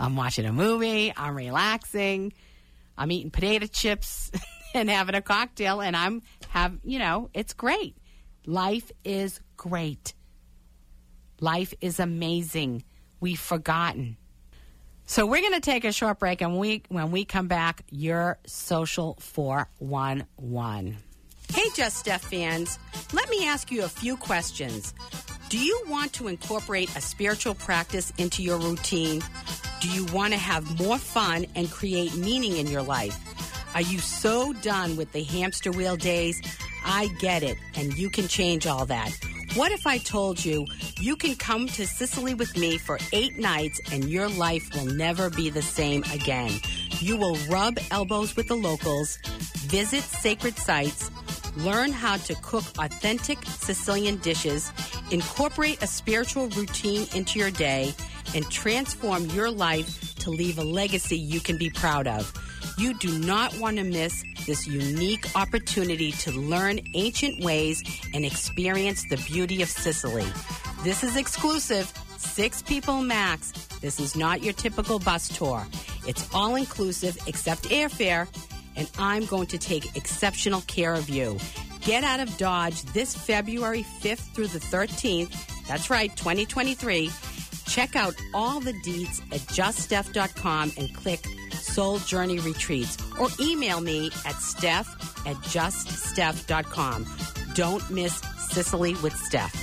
I'm watching a movie. I'm relaxing. I'm eating potato chips and having a cocktail. And it's great. Life is great. Life is amazing. We've forgotten. So we're going to take a short break. And when we come back, your Social 411. Hey, Just Steph fans, let me ask you a few questions. Do you want to incorporate a spiritual practice into your routine? Do you want to have more fun and create meaning in your life? Are you so done with the hamster wheel days? I get it, and you can change all that. What if I told you you can come to Sicily with me for 8 nights and your life will never be the same again? You will rub elbows with the locals, visit sacred sites, learn how to cook authentic Sicilian dishes, incorporate a spiritual routine into your day, and transform your life to leave a legacy you can be proud of. You do not want to miss this unique opportunity to learn ancient ways and experience the beauty of Sicily. This is exclusive, 6 people max. This is not your typical bus tour. It's all-inclusive except airfare, and I'm going to take exceptional care of you. Get out of Dodge this February 5th through the 13th. That's right, 2023. Check out all the deets at juststeph.com and click Soul Journey Retreats, or email me at steph@juststeph.com. Don't miss Sicily with Steph.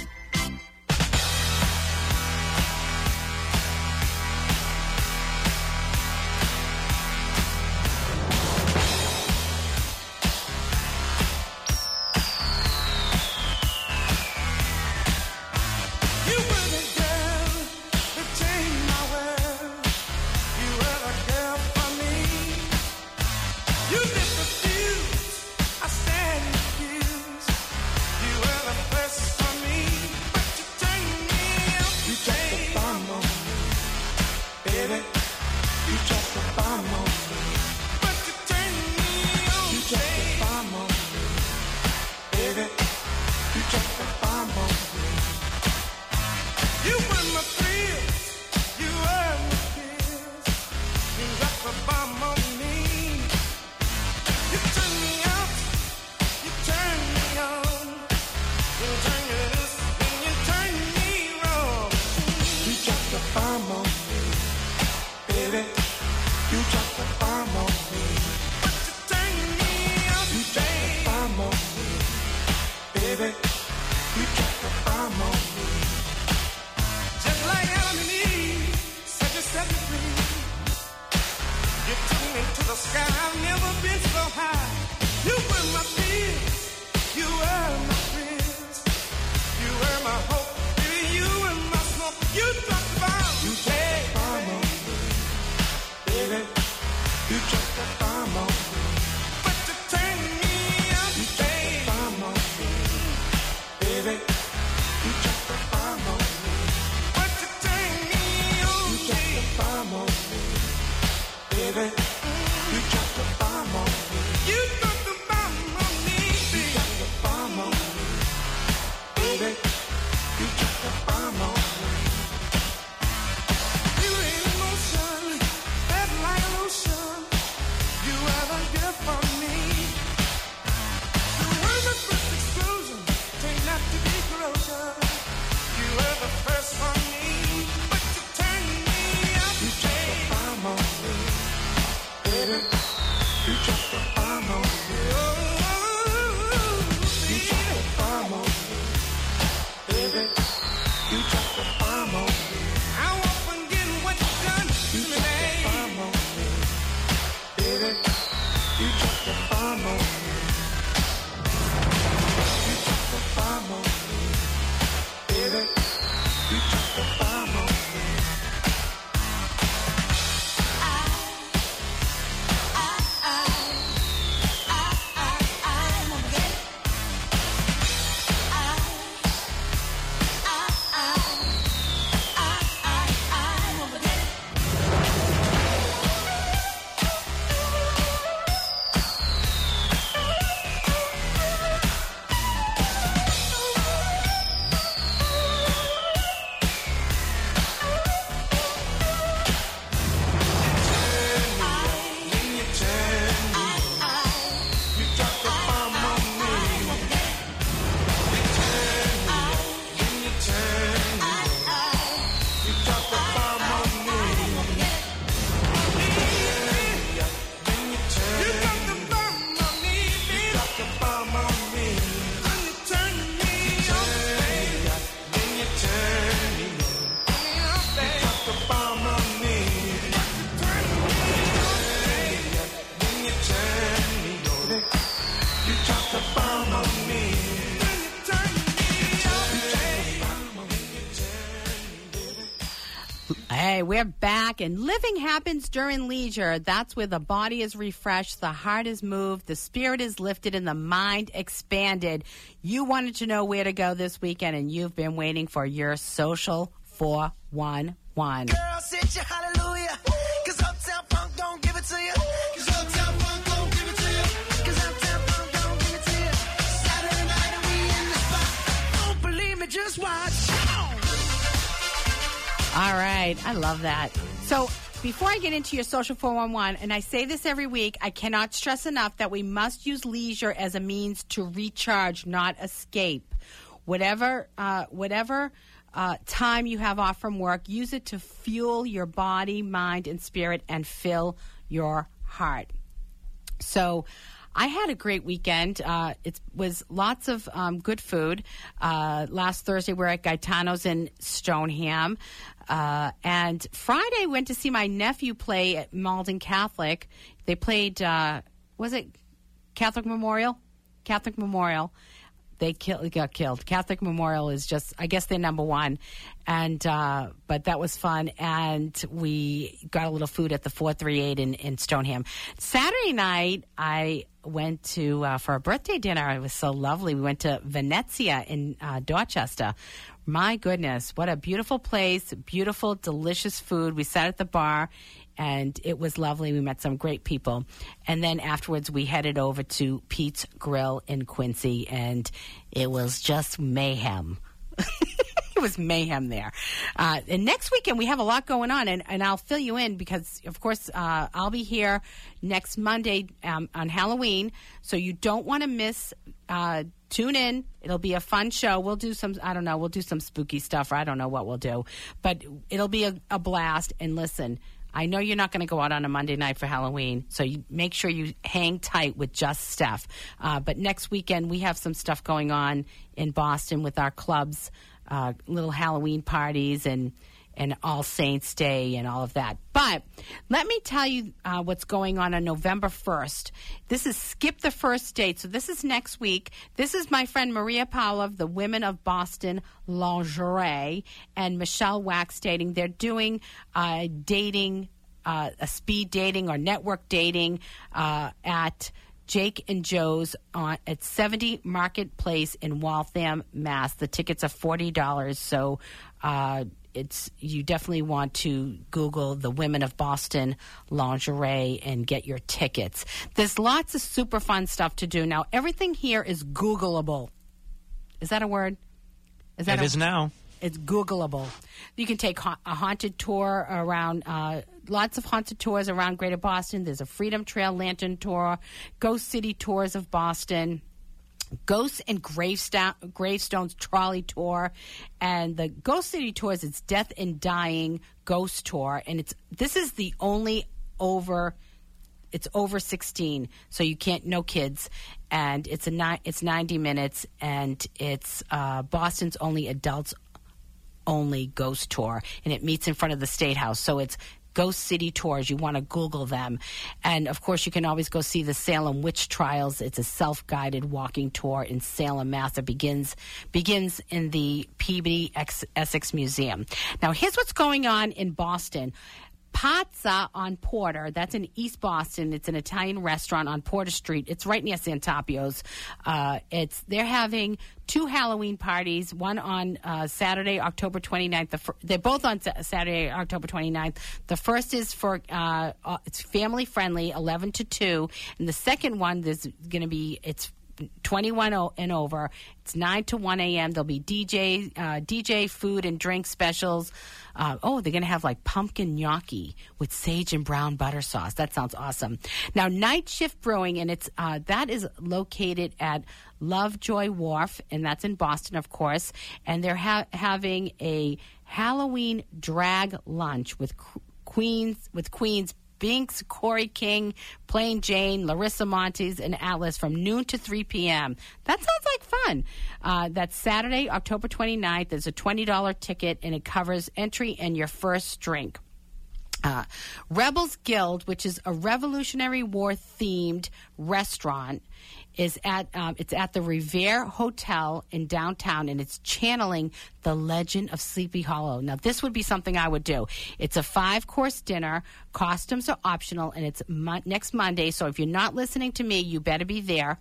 We're back, and living happens during leisure. That's where the body is refreshed, the heart is moved, the spirit is lifted, and the mind expanded. You wanted to know where to go this weekend, and you've been waiting for your Social 411. Girl, sit your hallelujah, because Uptown Funk don't give it to you. Saturday night, and we in the spot. Don't believe me, just watch. All right. I love that. So before I get into your Social 411, and I say this every week, I cannot stress enough that we must use leisure as a means to recharge, not escape. Whatever time you have off from work. Use it to fuel your body, mind, and spirit and fill your heart. So I had a great weekend. It was lots of good food. Last Thursday, we were at Gaetano's in Stoneham. And Friday, went to see my nephew play at Malden Catholic. They played, was it Catholic Memorial? Catholic Memorial. They got killed. Catholic Memorial is just, I guess they're number one. And but that was fun. And we got a little food at the 438 in Stoneham. Saturday night, I went to, for a birthday dinner, it was so lovely. We went to Venezia in Dorchester. My goodness, what a beautiful place, beautiful, delicious food. We sat at the bar, and it was lovely. We met some great people. And then afterwards, we headed over to Pete's Grill in Quincy, and it was just mayhem. It was mayhem there. And next weekend, we have a lot going on, and I'll fill you in because, of course, I'll be here next Monday on Halloween, so you don't want to miss. Tune in. It'll be a fun show. We'll do some, I don't know, we'll do some spooky stuff, or I don't know what we'll do. But it'll be a blast. And listen, I know you're not going to go out on a Monday night for Halloween, so you make sure you hang tight with Just Steph. But next weekend, we have some stuff going on in Boston with our clubs, little Halloween parties and All Saints Day and all of that. But let me tell you what's going on November 1st. This is Skip the First Date, so this is next week. This is my friend Maria Paola of the Women of Boston Lingerie and Michelle Wax Dating. They're doing dating, a speed dating or network dating at Jake and Joe's at 70 Marketplace in Waltham, Mass. The tickets are $40, so... you definitely want to Google the Women of Boston Lingerie and get your tickets. There's lots of super fun stuff to do. Now, everything here is Googleable. Is that a word? It is now. It's Googleable. You can take a haunted tour around, lots of haunted tours around Greater Boston. There's a Freedom Trail Lantern Tour, Ghost City Tours of Boston, Ghosts and Gravestones Trolley Tour, and the Ghost City Tours, it's Death and Dying Ghost Tour, and this is the only over 16, so you can't, no kids, and it's 90 minutes, and it's Boston's only adults only ghost tour, and it meets in front of the State House, so it's Ghost City Tours. You want to Google them. And, of course, you can always go see the Salem Witch Trials. It's a self-guided walking tour in Salem, Mass. It begins in the Peabody Essex Museum. Now, here's what's going on in Boston. Pazza on Porter, that's in East Boston. It's an Italian restaurant on Porter Street. It's right near Santapio's. They're having two Halloween parties, one on Saturday, October 29th. They're both on Saturday, October 29th. The first is for it's family-friendly, 11 to 2. And the second one, there's going to be, it's 21 and over. It's 9 to 1 a.m. There'll be DJ food and drink specials. They're going to have like pumpkin gnocchi with sage and brown butter sauce. That sounds awesome. Now, Night Shift Brewing, and it's that is located at Lovejoy Wharf, and that's in Boston, of course. And they're having a Halloween drag lunch with Queens. Binks, Corey King, Plain Jane, Larissa Montes, and Atlas from noon to 3 p.m. That sounds like fun. That's Saturday, October 29th. There's a $20 ticket, and it covers entry and your first drink. Rebels Guild, which is a Revolutionary War-themed restaurant, it's at the Revere Hotel in downtown, and it's channeling the legend of Sleepy Hollow. Now, this would be something I would do. It's a 5-course dinner. Costumes are optional, and it's next Monday. So if you're not listening to me, you better be there.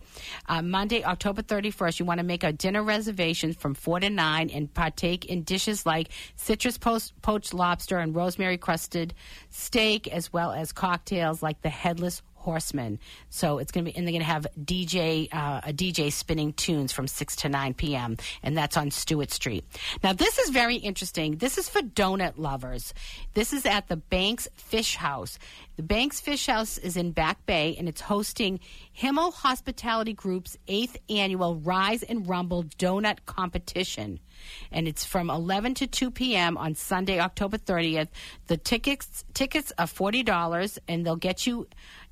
Monday, October 31st, you want to make a dinner reservation from 4 to 9 and partake in dishes like citrus poached lobster and rosemary crusted steak, as well as cocktails like the Headless Horsemen. So it's going to be, and they're going to have a DJ spinning tunes from 6 to 9 p.m. And that's on Stewart Street. Now, this is very interesting. This is for donut lovers. This is at the Banks Fish House. The Banks Fish House is in Back Bay, and it's hosting Himmel Hospitality Group's 8th Annual Rise and Rumble Donut Competition. And it's from 11 to 2 p.m. on Sunday, October 30th. The tickets are $40, and they'll get you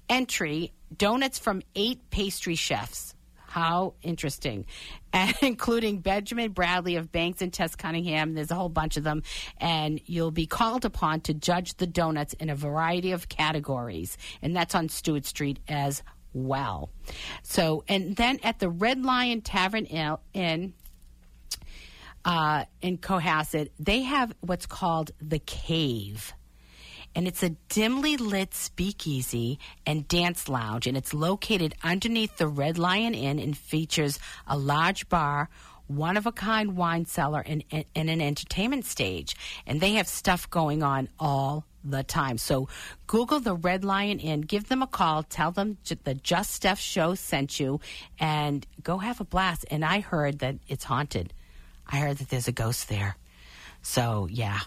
entry donuts from 8 pastry chefs. How interesting. And including Benjamin Bradley of Banks and Tess Cunningham. There's a whole bunch of them. And you'll be called upon to judge the donuts in a variety of categories. And that's on Stewart Street as well. So, and then at the Red Lion Tavern Inn in Cohasset, they have what's called The Cave. And it's a dimly lit speakeasy and dance lounge. And it's located underneath the Red Lion Inn and features a large bar, one-of-a-kind wine cellar, and an entertainment stage. And they have stuff going on all the time. So Google the Red Lion Inn. Give them a call. Tell them the Just Steph show sent you. And go have a blast. And I heard that it's haunted. I heard that there's a ghost there. So, yeah.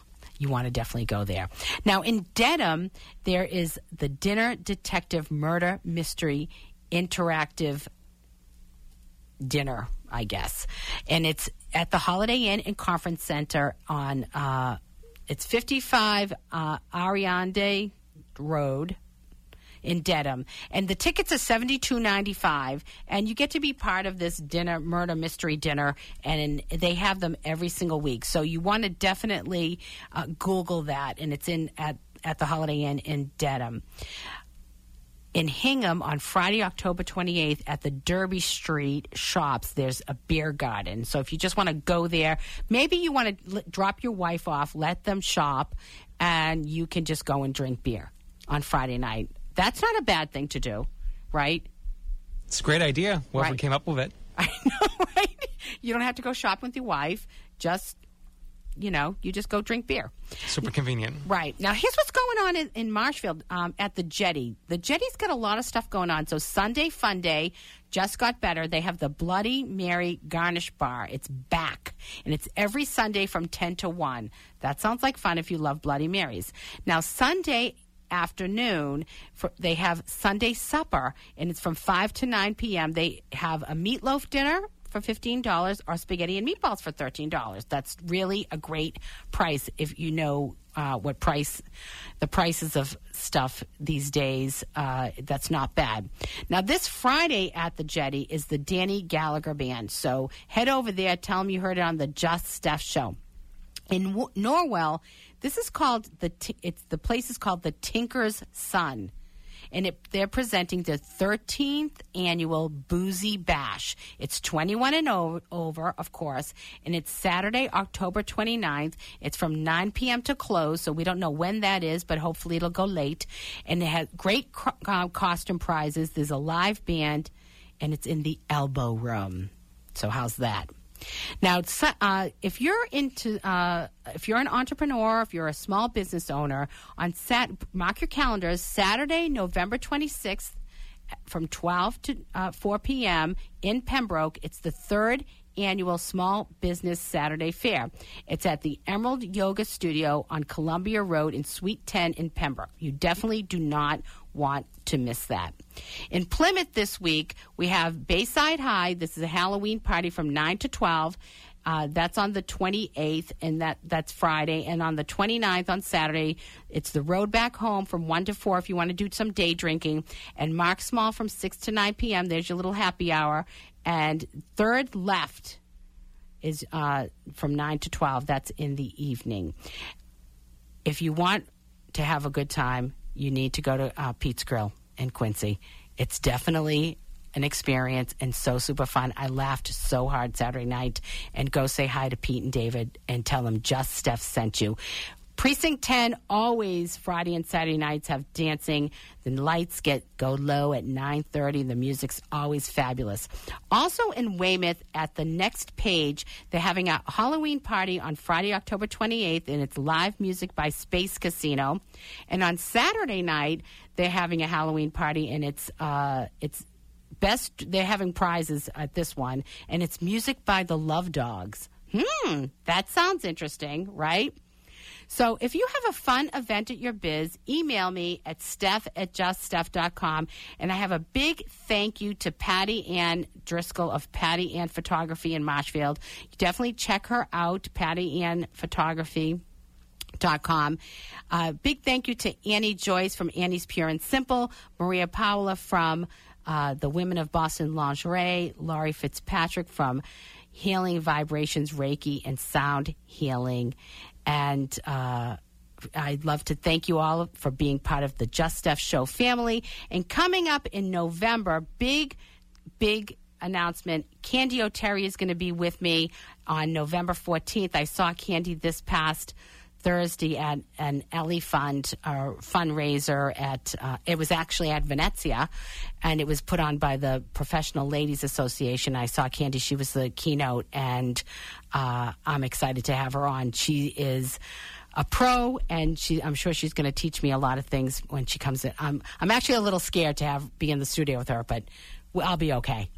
You want to definitely go there. Now, in Dedham, there is the Dinner Detective Murder Mystery Interactive Dinner, I guess. And it's at the Holiday Inn and Conference Center on, it's 55 Ariande Road in Dedham. And the tickets are $72.95. And you get to be part of this dinner, murder mystery dinner. And they have them every single week. So you want to definitely Google that. And it's in at the Holiday Inn in Dedham. In Hingham, on Friday, October 28th, at the Derby Street Shops, there's a beer garden. So if you just want to go there, maybe you want to drop your wife off, let them shop, and you can just go and drink beer on Friday night. That's not a bad thing to do, right? It's a great idea. Whoever came up with it. I know, right? You don't have to go shopping with your wife. Just, you just go drink beer. Super convenient. Right. Now, here's what's going on in Marshfield at the Jetty. The Jetty's got a lot of stuff going on. So Sunday Fun Day just got better. They have the Bloody Mary Garnish Bar. It's back. And it's every Sunday from 10 to 1. That sounds like fun if you love Bloody Marys. Now, Sunday afternoon, they have Sunday supper, and it's from 5 to 9 p.m. They have a meatloaf dinner for $15 or spaghetti and meatballs for $13. That's really a great price if you know what price the prices of stuff these days. That's not bad. Now, this Friday at the Jetty is the Danny Gallagher Band. So head over there. Tell them you heard it on the Just Steph show. In Norwell, this is called the place is called the Tinker's Son, and they're presenting their 13th annual Boozy Bash. It's 21 and over, of course, and it's Saturday, October 29th. It's from 9 p.m. to close, so we don't know when that is, but hopefully it'll go late. And it has great costume prizes. There's a live band, and it's in the Elbow Room. So how's that? Now, if you're if you're an entrepreneur, if you're a small business owner, mark your calendars, Saturday, November 26th, from 12 to 4 p.m. in Pembroke. It's the third annual Small Business Saturday Fair. It's at the Emerald Yoga Studio on Columbia Road in Suite 10 in Pembroke. You definitely do not want to miss that. In Plymouth this week, we have Bayside High. This is a Halloween party from 9 to 12. That's on the 28th, and that's Friday. And on the 29th, on Saturday, it's the Road Back Home from 1 to 4 if you want to do some day drinking. And Mark Small from 6 to 9 p.m. There's your little happy hour. And Third Left is from 9 to 12. That's in the evening. If you want to have a good time, you need to go to Pete's Grill in Quincy. It's definitely an experience and so super fun. I laughed so hard Saturday night. And go say hi to Pete and David and tell them Just Steph sent you. Precinct 10, always Friday and Saturday nights, have dancing. The lights go low at 9:30. The music's always fabulous. Also in Weymouth, at the Next Page, they're having a Halloween party on Friday, October 28th, and it's live music by Space Casino. And on Saturday night, they're having a Halloween party, and it's best. They're having prizes at this one, and it's music by the Love Dogs. That sounds interesting, right? So if you have a fun event at your biz, email me at steph@juststeph.com. And I have a big thank you to Patti Ann Driscoll of Patti Ann Photography in Marshfield. You definitely check her out, pattiannphotography.com. Big thank you to Annie Joyce from Annie's Pure and Simple, Maria Paola from the Women of Boston Lingerie, Lori Fitzpatrick from Healing Vibrations Reiki and Sound Healing. And I'd love to thank you all for being part of the Just Steph Show family. And coming up in November, big announcement. Candy O'Terry is going to be with me on November 14th. I saw Candy this past Thursday at an Ellie Fund fundraiser at, it was actually at Venezia, and it was put on by the Professional Ladies Association. I saw Candy. She was the keynote, and I'm excited to have her on. She is a pro, and I'm sure she's going to teach me a lot of things when she comes in. I'm actually a little scared to be in the studio with her, but I'll be okay.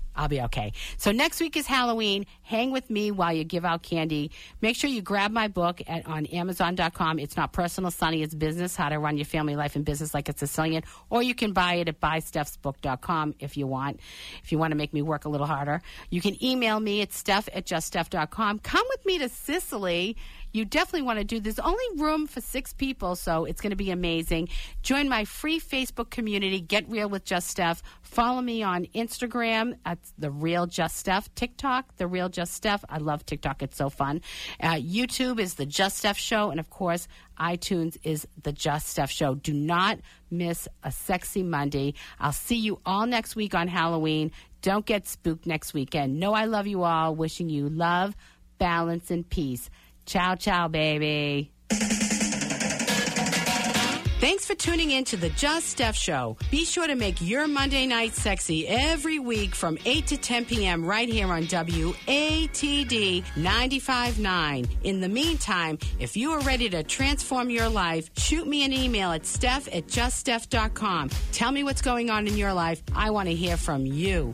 So next week is Halloween. Hang with me while you give out candy. Make sure you grab my book on Amazon.com. It's not personal, Sonny. It's business, how to run your family life and business like a Sicilian. Or you can buy it at buystephsbook.com if you want. If you want to make me work a little harder. You can email me at steph@juststeph.com. Come with me to Sicily. You definitely want to do this. There's only room for 6 people, so it's going to be amazing. Join my free Facebook community, Get Real with Just Steph. Follow me on Instagram at The Real Just Steph. TikTok, The Real Just Steph. I love TikTok. It's so fun. YouTube is The Just Steph Show. And, of course, iTunes is The Just Steph Show. Do not miss a sexy Monday. I'll see you all next week on Halloween. Don't get spooked next weekend. No, I love you all. Wishing you love, balance, and peace. Ciao, ciao, baby. Thanks for tuning in to the Just Steph Show. Be sure to make your Monday night sexy every week from 8 to 10 p.m. right here on WATD 95.9. In the meantime, if you are ready to transform your life, shoot me an email at steph@juststeph.com. Tell me what's going on in your life. I want to hear from you.